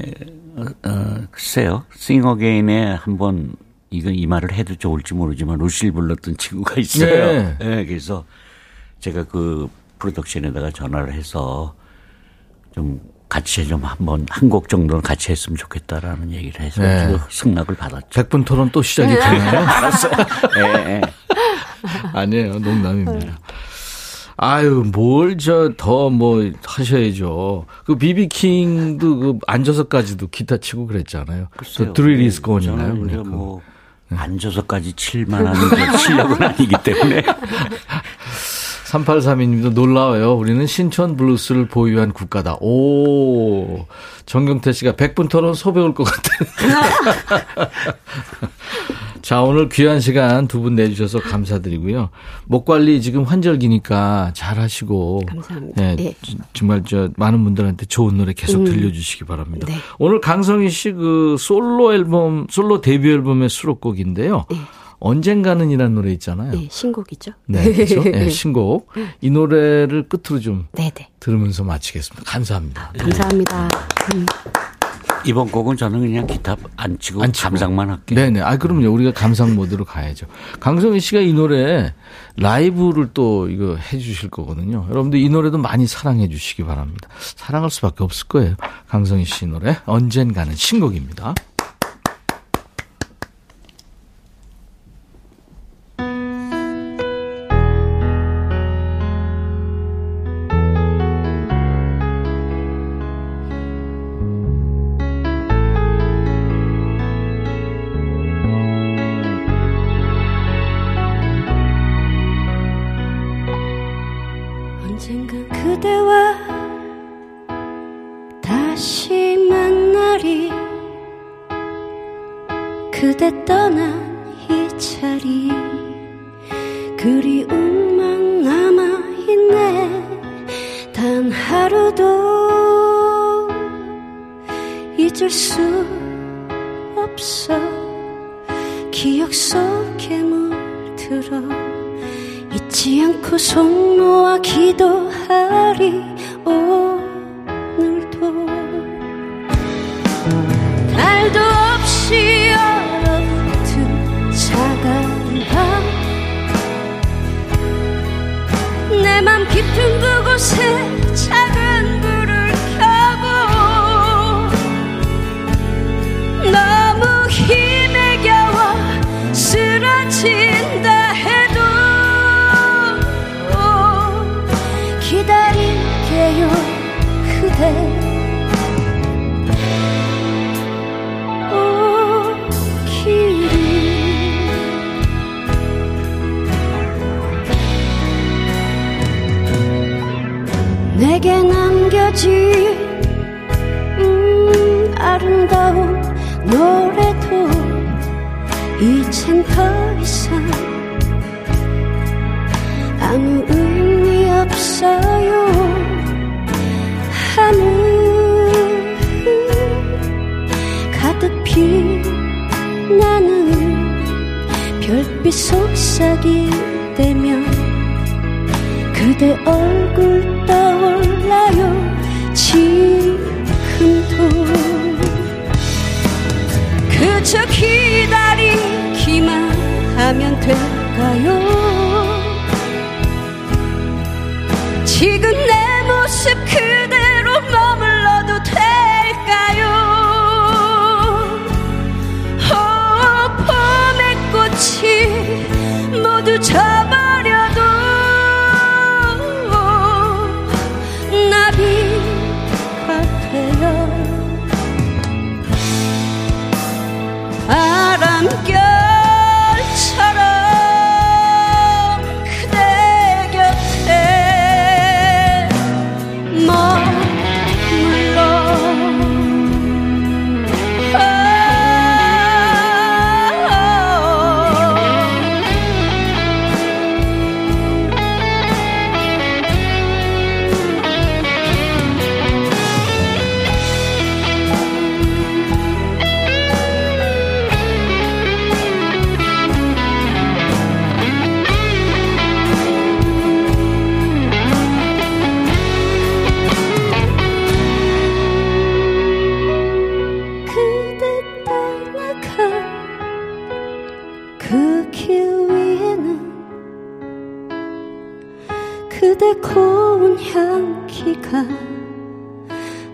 어, 글쎄요 싱어게인에 한번 이건 이 말을 해도 좋을지 모르지만 루시를 불렀던 친구가 있어요. 네. 네, 그래서 제가 그 프로덕션에다가 전화를 해서 좀 같이 좀 한번 한 곡 정도는 같이 했으면 좋겠다라는 얘기를 해서 네. 승낙을 받았죠. 백분 토론 또 시작이 되네요. 알았어요. 네. 아니에요, 농담입니다. 아유, 뭘 저 더 뭐 하셔야죠. 그 비비킹도 그 앉아서까지도 기타 치고 그랬잖아요. 그 드릴 이스콘이나요, 그러니까. 뭐 앉아서까지 칠만한 실력은 아니기 때문에. 삼팔삼이님도 놀라워요. 우리는 신촌 블루스를 보유한 국가다. 오, 정경태 씨가 백분 토론 소배 올 것 같아요. 자, 오늘 귀한 시간 두 분 내주셔서 감사드리고요. 목 관리 지금 환절기니까 잘 하시고. 감사합니다. 네, 네. 정말 저 많은 분들한테 좋은 노래 계속 음. 들려주시기 바랍니다. 네. 오늘 강성희 씨 그 솔로 앨범, 솔로 데뷔 앨범의 수록곡인데요. 네. 언젠가는 이란 노래 있잖아요. 네, 신곡이죠. 네, 그렇죠. 네, 신곡. 이 노래를 끝으로 좀 네네. 들으면서 마치겠습니다. 감사합니다. 아, 감사합니다. 네. 이번 곡은 저는 그냥 기타 안 치고, 안 치고. 감상만 할게요. 네네. 아, 그럼요. 우리가 감상 모드로 가야죠. 강성희 씨가 이 노래 라이브를 또 이거 해 주실 거거든요. 여러분들 이 노래도 많이 사랑해 주시기 바랍니다. 사랑할 수밖에 없을 거예요. 강성희 씨 노래 언젠가는 신곡입니다. 오길이 내게 남겨진 음, 아름다운 노래도 이젠 더 이상 아무 의미 없어요. 하늘 가득 빛나는 별빛 속삭이대며 그대 얼굴 떠올라요 지금도. 그저 기다리기만 하면 될까요? 지금 내 모습 그대로 머물러도 될까요? 오, 봄의 꽃이 모두 져버려도 바람결처럼 그대 곁에 머물러.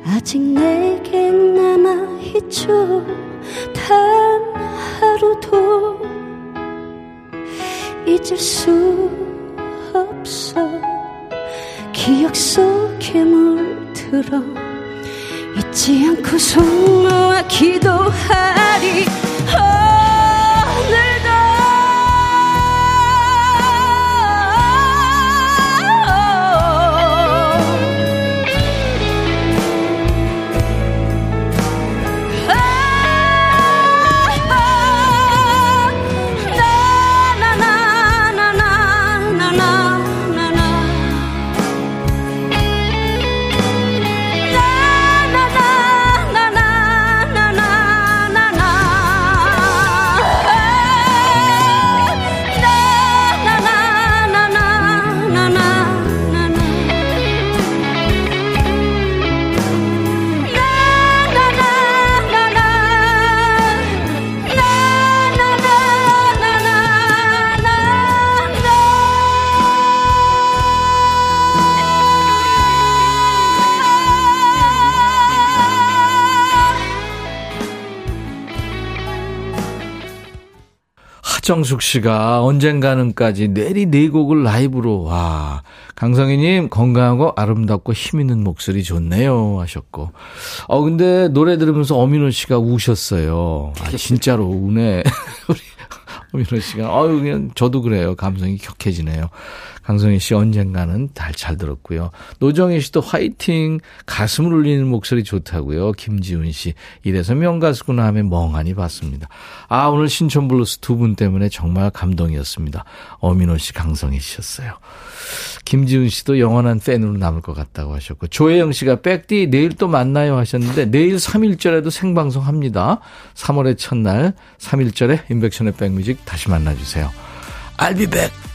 아직 내게 남아있죠. 단 하루도 잊을 수 없어 기억 속에 물들어 잊지 않고 손 모아 기도하리. 오늘 정숙 씨가 언젠가는까지 내리 네 곡을 라이브로. 와, 강성희님 건강하고 아름답고 힘있는 목소리 좋네요 하셨고. 어 근데 노래 들으면서 엄인호 씨가 우셨어요. 아, 진짜로 우네. 우리 엄인호 씨가. 아유 그냥 저도 그래요. 감성이 격해지네요. 강성희 씨 언젠가는 잘, 잘 들었고요. 노정희 씨도 화이팅. 가슴을 울리는 목소리 좋다고요. 김지훈 씨. 이래서 명가수구나 하며 멍하니 봤습니다. 아 오늘 신촌블루스 두 분 때문에 정말 감동이었습니다. 어민호 씨, 강성희 씨였어요. 김지훈 씨도 영원한 팬으로 남을 것 같다고 하셨고. 조혜영 씨가 백디 내일 또 만나요 하셨는데 내일 삼일절에도 생방송합니다. 삼월의 첫날 삼일절에 인백션의 백뮤직 다시 만나주세요. I'll be back.